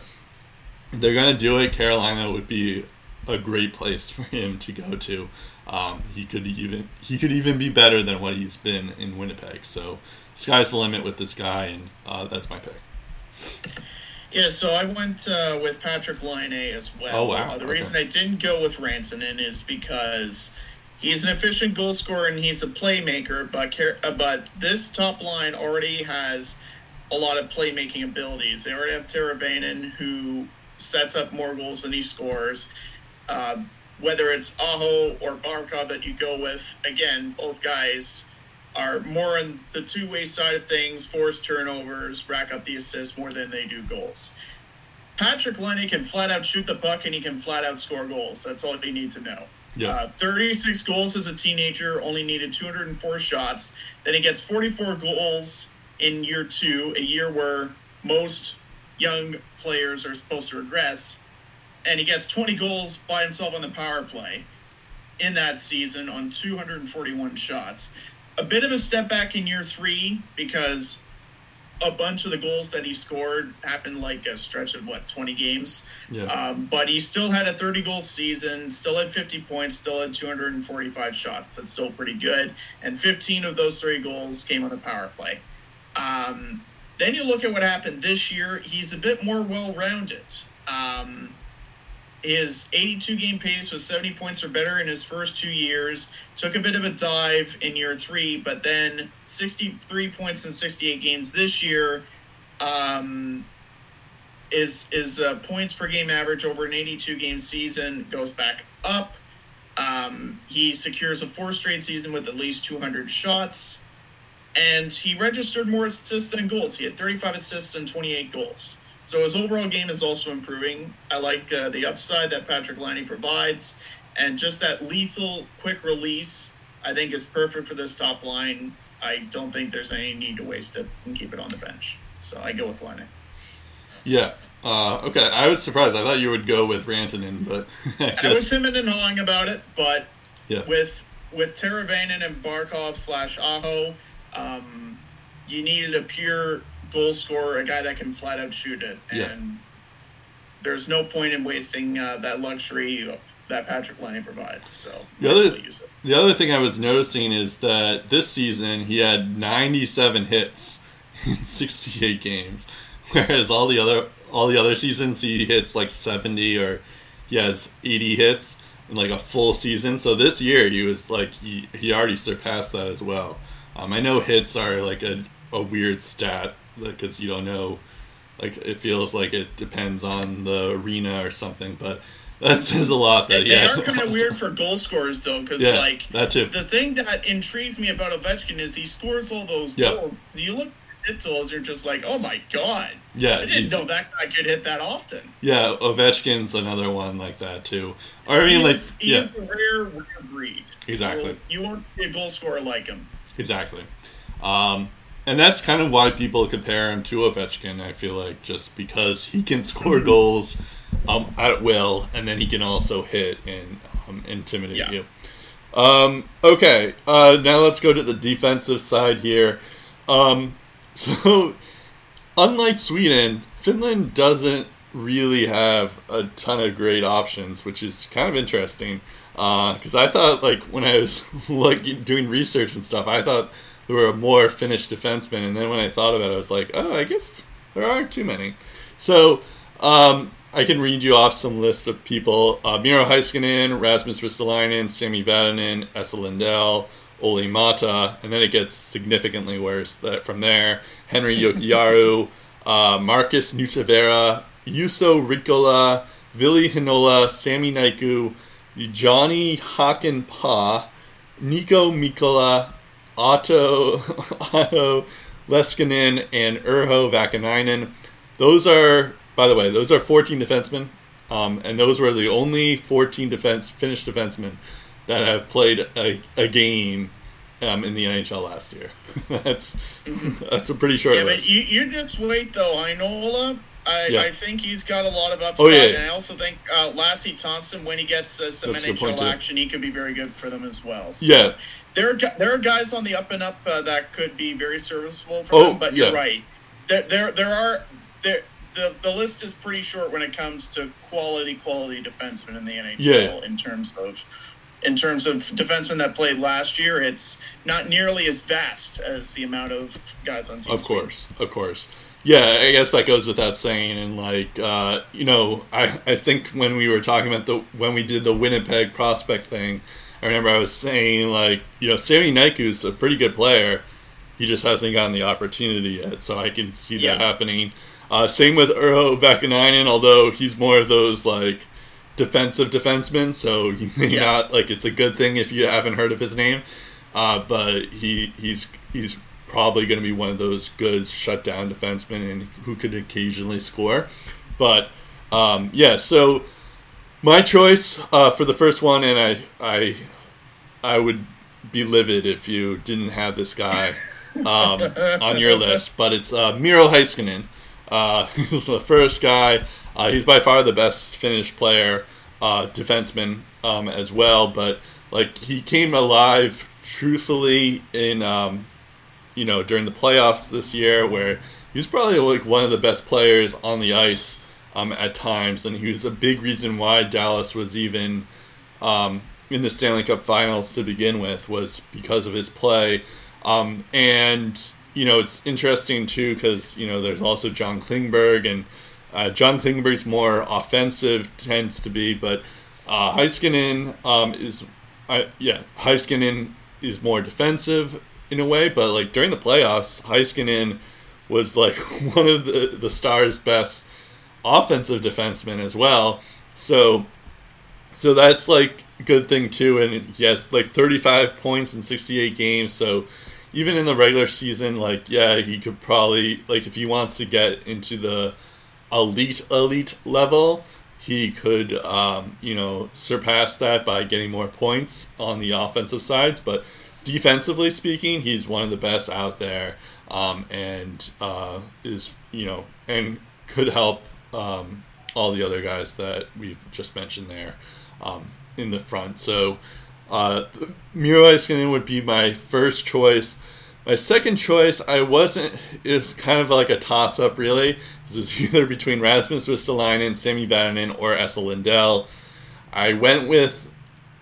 if they're going to do it, Carolina would be a great place for him to go to. Um, he could even he could even be better than what he's been in Winnipeg. So sky's the limit with this guy, and uh, that's my pick. Yeah, so I went uh, with Patrick Laine as well. Oh, wow. Uh, the okay. reason I didn't go with Rantanen is because he's an efficient goal scorer and he's a playmaker, but but this top line already has a lot of playmaking abilities. They already have Teravainen, who sets up more goals than he scores. Uh, whether it's Aho or Barkov that you go with, again, both guys are more on the two-way side of things, force turnovers, rack up the assists more than they do goals. Patrick Laine can flat-out shoot the puck and he can flat-out score goals. That's all you need to know. Yeah. Uh, thirty-six goals as a teenager, only needed two hundred four shots. Then he gets forty-four goals in year two, a year where most young players are supposed to regress. And he gets twenty goals by himself on the power play in that season on two hundred forty-one shots. A bit of a step back in year three because a bunch of the goals that he scored happened like a stretch of, what, twenty games? Yeah. Um, but he still had a thirty-goal season, still had fifty points, still had two hundred forty-five shots. That's still pretty good. And fifteen of those thirty goals came on the power play. Um, then you look at what happened this year. He's a bit more well-rounded. Um, his eighty-two-game pace was seventy points or better in his first two years. Took a bit of a dive in year three, but then sixty-three points in sixty-eight games this year. Um, is is uh, points per game average over an eighty-two-game season goes back up. Um, he secures a fourth straight season with at least two hundred shots, and he registered more assists than goals. He had thirty-five assists and twenty-eight goals. So his overall game is also improving. I like uh, the upside that Patrick Laine provides, and just that lethal quick release, I think, is perfect for this top line. I don't think there's any need to waste it and keep it on the bench. So I go with Laine. Yeah. Uh, okay. I was surprised. I thought you would go with Rantanen, but I, I was hemming and hawing about it, but yeah. with with Teravainen and Barkov slash Aho, um, you needed a pure goal scorer, a guy that can flat out shoot it. And yeah. there's no point in wasting uh, that luxury that Patrick Laine provides. So the other, use it. the other thing I was noticing is that this season he had ninety-seven hits in sixty-eight games, whereas all the other all the other seasons he hits like seventy, or he has eighty hits in like a full season. So this year he was like he, he already surpassed that as well. Um, I know hits are like a a weird stat because you don't know. Like, it feels like it depends on the arena or something, but that says a lot. That they, they are kind of weird for goal scorers, though, because, yeah, like, that too. The thing that intrigues me about Ovechkin is he scores all those yeah. goals. You look at Hitzel and you're just like, oh, my God. Yeah, I didn't know that guy could hit that often. Yeah, Ovechkin's another one like that, too. Or, I mean, like, he's yeah. a rare, rare breed. Exactly. So you won't be a goal scorer like him. Exactly. Um... And that's kind of why people compare him to Ovechkin, I feel like, just because he can score goals um, at will, and then he can also hit and um, intimidate yeah. you. Um, okay, uh, now let's go to the defensive side here. Um, so, unlike Sweden, Finland doesn't really have a ton of great options, which is kind of interesting. Because uh, I thought, like, when I was like doing research and stuff, I thought... there were more Finnish defensemen, and then when I thought about it, I was like, oh, I guess there aren't too many. So um, I can read you off some list of people. Uh, Miro Heiskanen, Rasmus Ristolainen, Sami Vatanen, Esa Lindell, Olli Mata, and then it gets significantly worse that from there. Henri Jokiaru, uh, Markus Nutsivera, Juuso Riikola, Vili Heinola, Sami Niku, Johnny Hakanpää, Niko Mikkola, Otto, Otto Leskinen, and Urho Vakanainen. Those are, by the way, those are fourteen defensemen, um, and those were the only fourteen defense Finnish defensemen that have played a, a game um, in the N H L last year. that's that's a pretty short yeah, list. But you, you just wait, though. Heinola, I, yeah. I think he's got a lot of upside, oh, yeah, yeah. and I also think uh, Lassie Thompson, when he gets uh, some that's N H L action, too. He could be very good for them as well. So. Yeah. There are, there are guys on the up and up uh, that could be very serviceable for oh, them, but yeah. you're right. There there, there are there, the the list is pretty short when it comes to quality quality defensemen in the N H L yeah. in terms of in terms of defensemen that played last year. It's not nearly as vast as the amount of guys on team. Of course, of course, yeah. I guess that goes without saying. And like uh, you know, I I think when we were talking about the when we did the Winnipeg prospect thing. I remember I was saying, like, you know, Sami Nieku's a pretty good player. He just hasn't gotten the opportunity yet, so I can see yeah. that happening. Uh, same with Urho Vakanainen, although he's more of those, like, defensive defensemen, so you may yeah. not, like, it's a good thing if you haven't heard of his name. Uh, but he he's he's probably going to be one of those good shutdown defensemen and who could occasionally score. But, um, yeah, so... my choice uh, for the first one, and I, I, I would be livid if you didn't have this guy um, on your list. But it's uh, Miro Heiskanen. Uh, he's the first guy. Uh, he's by far the best Finnish player, uh, defenseman um, as well. But like he came alive truthfully in, um, you know, during the playoffs this year, where he's probably like one of the best players on the ice. Um, at times, and he was a big reason why Dallas was even um, in the Stanley Cup Finals to begin with, was because of his play. Um, and, you know, it's interesting, too, because, you know, there's also John Klingberg, and uh, John Klingberg's more offensive, tends to be, but uh, Heiskanen um, is, uh, yeah, Heiskanen is more defensive in a way, but, like, during the playoffs, Heiskanen was, like, one of the, the Stars' best offensive defenseman as well, so so that's like a good thing too. And he has like thirty-five points in sixty-eight games, so even in the regular season, like yeah he could probably, like if he wants to get into the elite elite level, he could um you know surpass that by getting more points on the offensive sides, but defensively speaking, he's one of the best out there, um and uh is you know and could help Um, all the other guys that we've just mentioned there um, in the front. So uh, Miro Heiskanen would be my first choice. My second choice, I wasn't, is kind of like a toss-up, really. This was either between Rasmus Ristolainen, Sami Vatanen, or Esa Lindell. I went with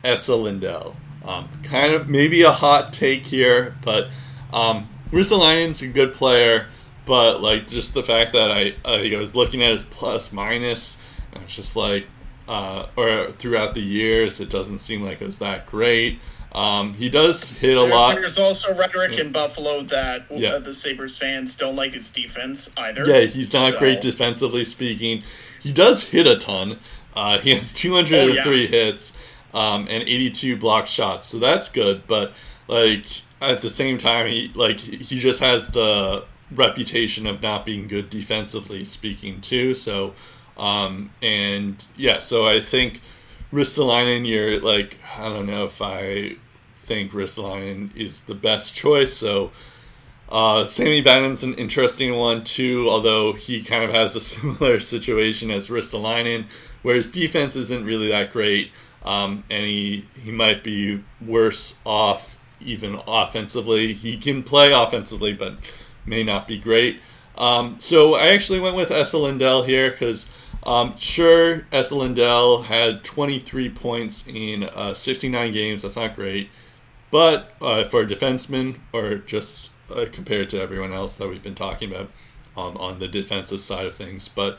Esa Lindell. Um, kind of, maybe a hot take here, but um, Ristolainen's a good player, but like just the fact that I, uh, you know, I was looking at his plus-minus, and I was just like, uh, or throughout the years, it doesn't seem like it was that great. Um, he does hit a there, lot. There's also rhetoric yeah. in Buffalo that yeah. uh, the Sabres fans don't like his defense either. Yeah, he's not so. great defensively speaking. He does hit a ton. Uh, he has two hundred three oh, yeah. hits um, and eighty-two block shots, so that's good. But like at the same time, he like he just has the reputation of not being good defensively speaking too. So um, and yeah, so I think Ristolainen, you're like I don't know if I. think Ristolainen is the best choice. So uh, Sami Vatanen's an interesting one too, although he kind of has a similar situation as Ristolainen, where his defense isn't really that great, um, and he, he might be worse off even offensively. He can play offensively, but may not be great. Um, so I actually went with Esa Lindell here because Um, sure, Esa Lindell had twenty-three points in uh, sixty-nine games. That's not great. But uh, for a defenseman, or just uh, compared to everyone else that we've been talking about um, on the defensive side of things. But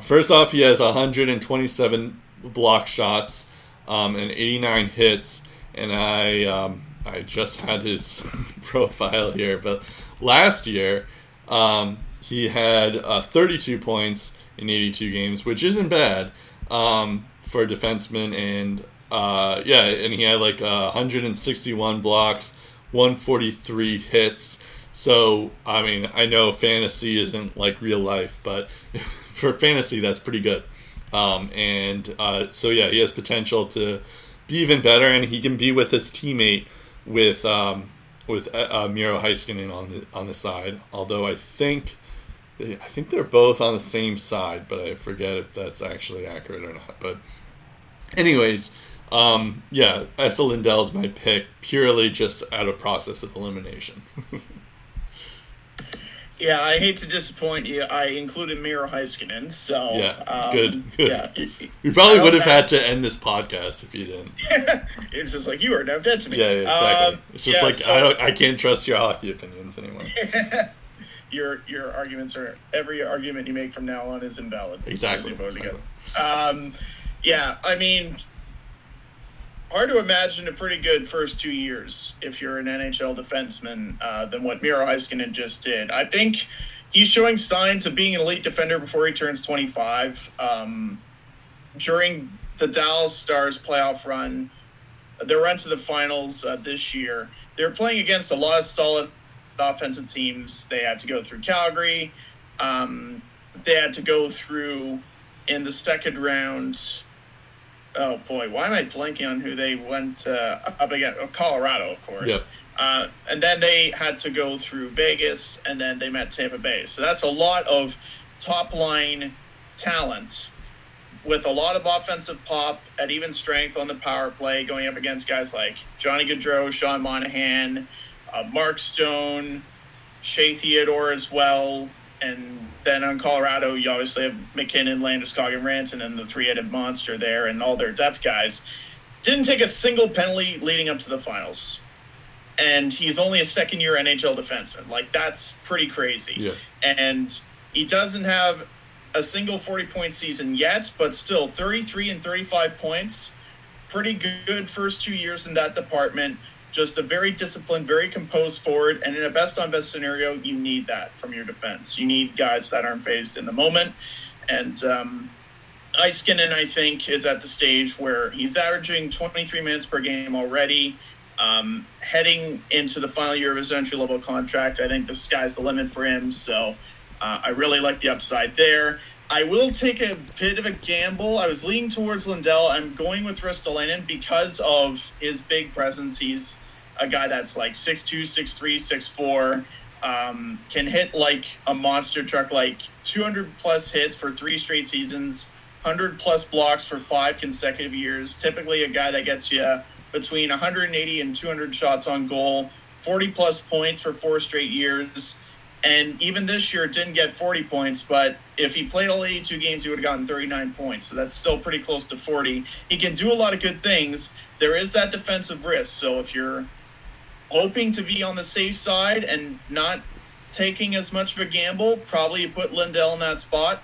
first off, he has one hundred twenty-seven block shots um, and eighty-nine hits. And I um, I just had his profile here. But last year, um, he had uh, thirty-two points in eighty-two games, which isn't bad um, for a defenseman. And, uh, yeah, and he had like uh, one hundred sixty-one blocks, one hundred forty-three hits. So, I mean, I know fantasy isn't like real life, but for fantasy, that's pretty good. Um, and uh, so, yeah, he has potential to be even better, and he can be with his teammate with um, with uh, Miro Heiskanen on the, on the side. Although I think... I think they're both on the same side, but I forget if that's actually accurate or not. But anyways, um, yeah, Esa Lindell's my pick purely just out of process of elimination. Yeah, I hate to disappoint you. I included Miro Heiskanen, so... Yeah, um, good, good. Yeah. We probably would have had to end this podcast if you didn't. It's just like, you are now dead to me. Yeah, yeah exactly. Um, it's just yeah, like, so... I don't, I can't trust your hockey opinions anymore. Your your arguments are every argument you make from now on is invalid. Exactly. exactly. Um, yeah, I mean, hard to imagine a pretty good first two years if you're an N H L defenseman uh, than what Miro Heiskanen just did. I think he's showing signs of being an elite defender before he turns twenty-five. Um, during the Dallas Stars playoff run, their run to the finals uh, this year, they were playing against a lot of solid offensive teams. They had to go through Calgary. Um, they had to go through in the second round. Oh boy, why am I blanking on who they went uh, up against? Oh, Colorado, of course. Yep. Uh, and then they had to go through Vegas, and then they met Tampa Bay. So that's a lot of top line talent with a lot of offensive pop at even strength on the power play, going up against guys like Johnny Gaudreau, Sean Monahan, Uh, Mark Stone, Shea Theodore as well, and then on Colorado, you obviously have McKinnon, Landeskog, and Rantanen, and the three-headed monster there, and all their depth guys. Didn't take a single penalty leading up to the finals, and he's only a second-year N H L defenseman. Like, that's pretty crazy. Yeah. And he doesn't have a single forty-point season yet, but still thirty-three and thirty-five points. Pretty good first two years in that department. Just a very disciplined, very composed forward. And in a best-on-best scenario, you need that from your defense. You need guys that aren't phased in the moment. And um, Heiskanen, I think, is at the stage where he's averaging twenty-three minutes per game already. Um, heading into the final year of his entry-level contract, I think the sky's the limit for him. So uh, I really like the upside there. I will take a bit of a gamble. I was leaning towards Lindell. I'm going with Ristolainen because of his big presence. He's a guy that's like six two, six three, six four, um, can hit like a monster truck, like two hundred plus hits for three straight seasons, one hundred plus blocks for five consecutive years. Typically a guy that gets you between one hundred eighty and two hundred shots on goal forty plus points for four straight years. And even this year didn't get forty points, but if he played all eighty-two games, he would have gotten thirty-nine points. So that's still pretty close to forty. He can do a lot of good things. There is that defensive risk. So if you're hoping to be on the safe side and not taking as much of a gamble, probably put Lindell in that spot.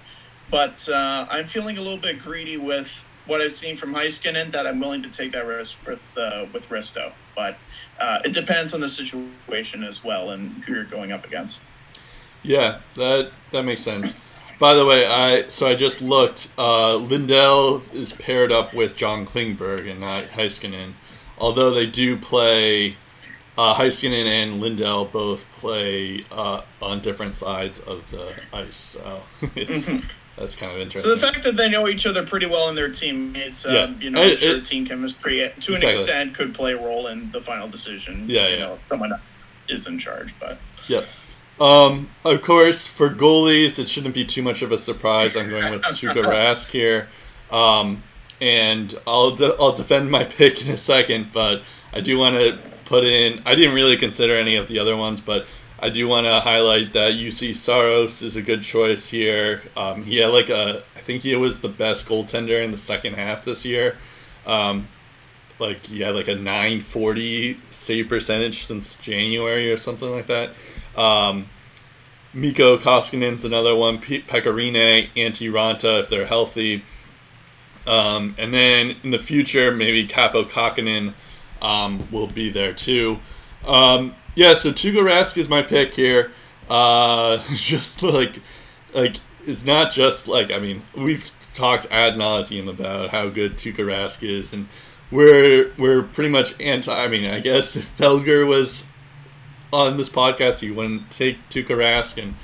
But uh, I'm feeling a little bit greedy with what I've seen from Heiskanen, that I'm willing to take that risk with uh, with Risto. But uh, it depends on the situation as well and who you're going up against. Yeah, that that makes sense. By the way, I so I just looked. Uh, Lindell is paired up with John Klingberg and not Heiskanen, although they do play. Uh, Heiskanen and Lindell both play uh, on different sides of the ice, so it's, mm-hmm. that's kind of interesting. So the fact that they know each other pretty well and their teammates, yeah. um, you know, it, sure it, team chemistry to exactly. an extent could play a role in the final decision. Yeah, you yeah. know, if someone is in charge, but yeah. Um, of course, for goalies, it shouldn't be too much of a surprise. I'm going with Tuukka Rask here, um, and I'll de- I'll defend my pick in a second, but I do want to put in. I didn't really consider any of the other ones, but I do want to highlight that U C Saros is a good choice here. Um, he had like a, I think he was the best goaltender in the second half this year. Um, like he had like a nine forty save percentage since January or something like that. Um, Mikko Koskinen's another one. Pe- Pecorine, Antti Ranta if they're healthy, um, and then in the future maybe Capo Kakkonen. Um, will be there too. Um, yeah, so Tuukka Rask is my pick here. Uh, just like, like it's not just like I mean we've talked ad nauseum about how good Tuukka Rask is, and we're we're pretty much anti. I mean, I guess if Felger was on this podcast, he wouldn't take Tuukka Rask, and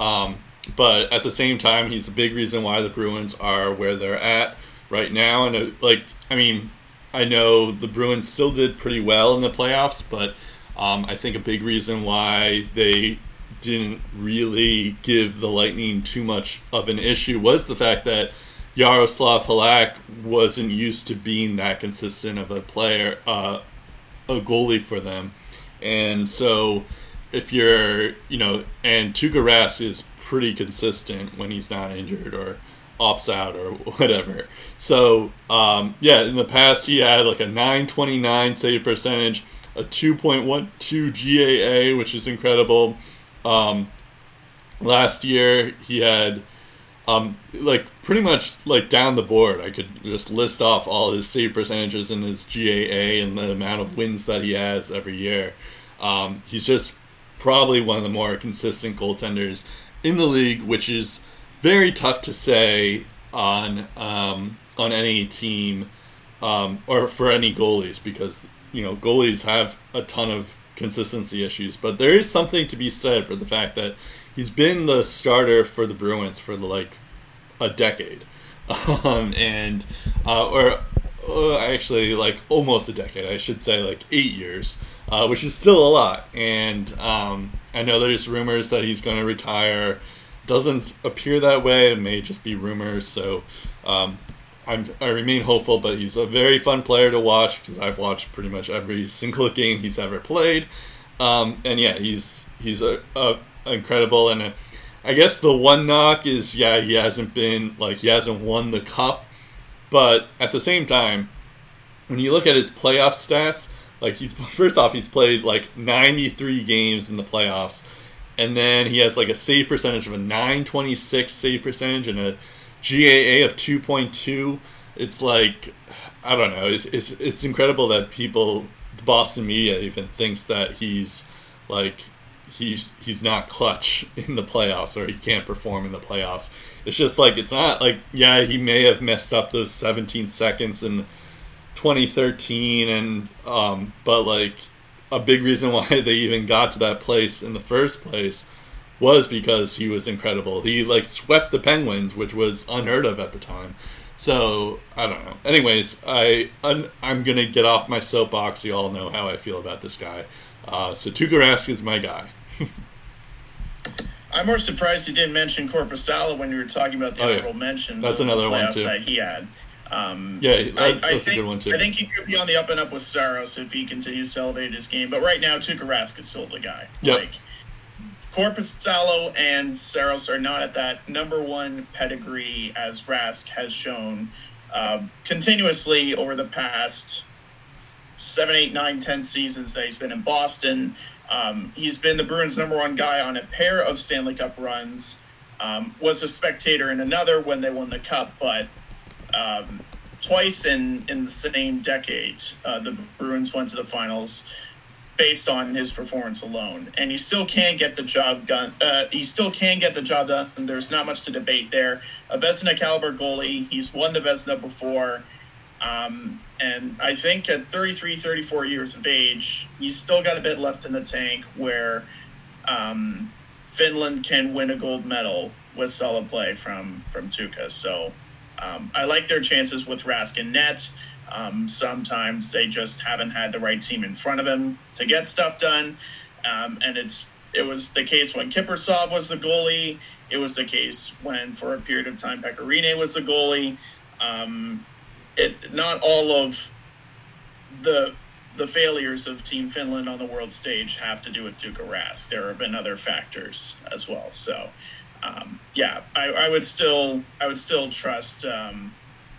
um, but at the same time, he's a big reason why the Bruins are where they're at right now, and it, like I mean. I know the Bruins still did pretty well in the playoffs, but um, I think a big reason why they didn't really give the Lightning too much of an issue was the fact that Jaroslav Halak wasn't used to being that consistent of a player, uh, a goalie for them. And so if you're, you know, and Tuukka Rask is pretty consistent when he's not injured or opts out or whatever. So, um, yeah, in the past he had like a nine twenty-nine save percentage, a two point one two G A A, which is incredible. Um, last year he had um, like pretty much like down the board. I could just list off all his save percentages and his G A A and the amount of wins that he has every year. Um, he's just probably one of the more consistent goaltenders in the league, which is very tough to say on um, on any team um, or for any goalies, because you know goalies have a ton of consistency issues. But there is something to be said for the fact that he's been the starter for the Bruins for the, like a decade, um, and uh, or uh, actually like almost a decade, I should say, like eight years, uh, which is still a lot. And um, I know there's rumors that he's going to retire. Doesn't appear that way. It may just be rumors. So um, I'm, I remain hopeful, but he's a very fun player to watch because I've watched pretty much every single game he's ever played. Um, and yeah, he's he's a, a incredible. And a, I guess the one knock is, yeah, he hasn't been, like, he hasn't won the cup. But at the same time, when you look at his playoff stats, like, he's first off, he's played, like, ninety-three games in the playoffs. And then he has like a save percentage of a nine twenty-six save percentage and a G A A of two point two. It's like, I don't know. It's, it's it's incredible that people, the Boston media even thinks that he's like, he's he's not clutch in the playoffs or he can't perform in the playoffs. It's just like, it's not like, yeah, he may have messed up those seventeen seconds in twenty thirteen, and um, but like, a big reason why they even got to that place in the first place was because he was incredible. He, like, swept the Penguins, which was unheard of at the time. So, I don't know. Anyways, I, I'm, I'm going to get off my soapbox. You all know how I feel about this guy. Uh, so, Tuukka Rask is my guy. I'm more surprised you didn't mention Korpisalo when you were talking about the oh, honorable yeah. mention. That's another one, too. That he had. Um, yeah, I, I think, a good one too. I think he could be on the up and up with Saros if he continues to elevate his game. But right now, Tuukka Rask is still the guy. Yep. Like, Korpisalo and Saros are not at that number one pedigree as Rask has shown uh, continuously over the past seven, eight, nine, ten seasons that he's been in Boston. Um, he's been the Bruins' number one guy on a pair of Stanley Cup runs. Um, was a spectator in another when they won the Cup, but um, twice in, in the same decade, uh, the Bruins went to the finals based on his performance alone. And he still can get the job done. Uh, he still can get the job done. There's not much to debate there. A Vezina caliber goalie. He's won the Vezina before. Um, and I think at thirty-three, thirty-four years of age, he's still got a bit left in the tank where um, Finland can win a gold medal with solid play from, from Tuukka. So um, I like their chances with Rask in net. Um, sometimes they just haven't had the right team in front of him to get stuff done. Um, and it's it was the case when Kiprasov was the goalie. It was the case when, for a period of time, Pecorine was the goalie. Um, it not all of the the failures of Team Finland on the world stage have to do with Tuukka Rask. There have been other factors as well. So, um, yeah, I, I would still I would still trust. Um,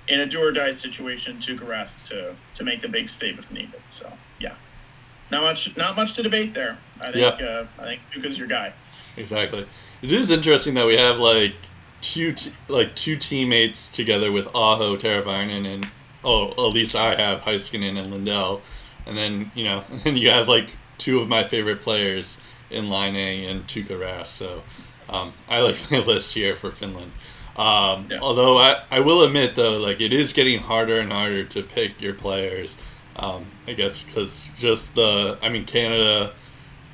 In a do-or-die situation, Tuukka Rask to to make the big save if needed. So, yeah, not much not much to debate there. I think yeah. uh, I think Tuukka's your guy. Exactly. It is interesting that we have like two t- like two teammates together with Aho, Teravainen, and oh, at least I have Heiskanen and Lindell, and then you know, and then you have like two of my favorite players in Laine and Tuukka Rask. So, um, I like my list here for Finland. Um, yeah. Although I, I will admit though, like it is getting harder and harder to pick your players. Um, I guess because just the, I mean Canada,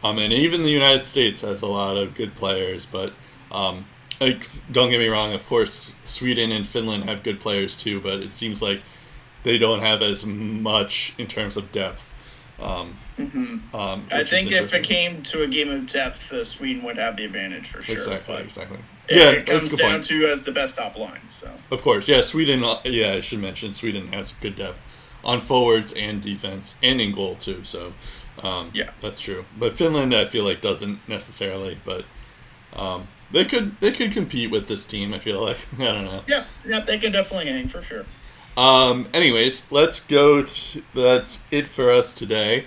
um, and even the United States has a lot of good players. But um, like, don't get me wrong, of course Sweden and Finland have good players too. But it seems like they don't have as much in terms of depth. Um, mm-hmm. um, I think if it came to a game of depth, uh, Sweden would have the advantage for sure. Exactly, but exactly. It, yeah, it comes down point. to who has the best top line. So of course, yeah, Sweden. Yeah, I should mention Sweden has good depth on forwards and defense and in goal too. So um, yeah, that's true. But Finland, I feel like doesn't necessarily, but um, they could they could compete with this team. I feel like I don't know. Yeah, yeah, they can definitely hang for sure. Um, anyways, let's go. To, that's it for us today.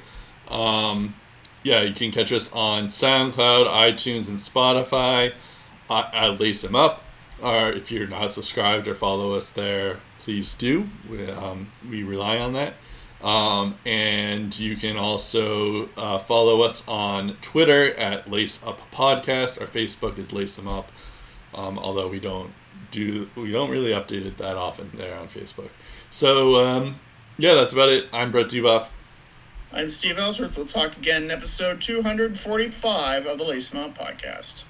Um, yeah, you can catch us on SoundCloud, iTunes, and Spotify. I, I Lace 'em Up. Or if you're not subscribed or follow us there, please do. We, um, we rely on that. Um, and you can also uh, follow us on Twitter at Lace Up Podcast. Our Facebook is Lace 'em Up. Um, although we don't. Do, we don't really update it that often there on Facebook. So, um, yeah, that's about it. I'm Brett Duboff. I'm Steve Ellsworth. We'll talk again in episode two forty-five of the Lace 'em Up Podcast.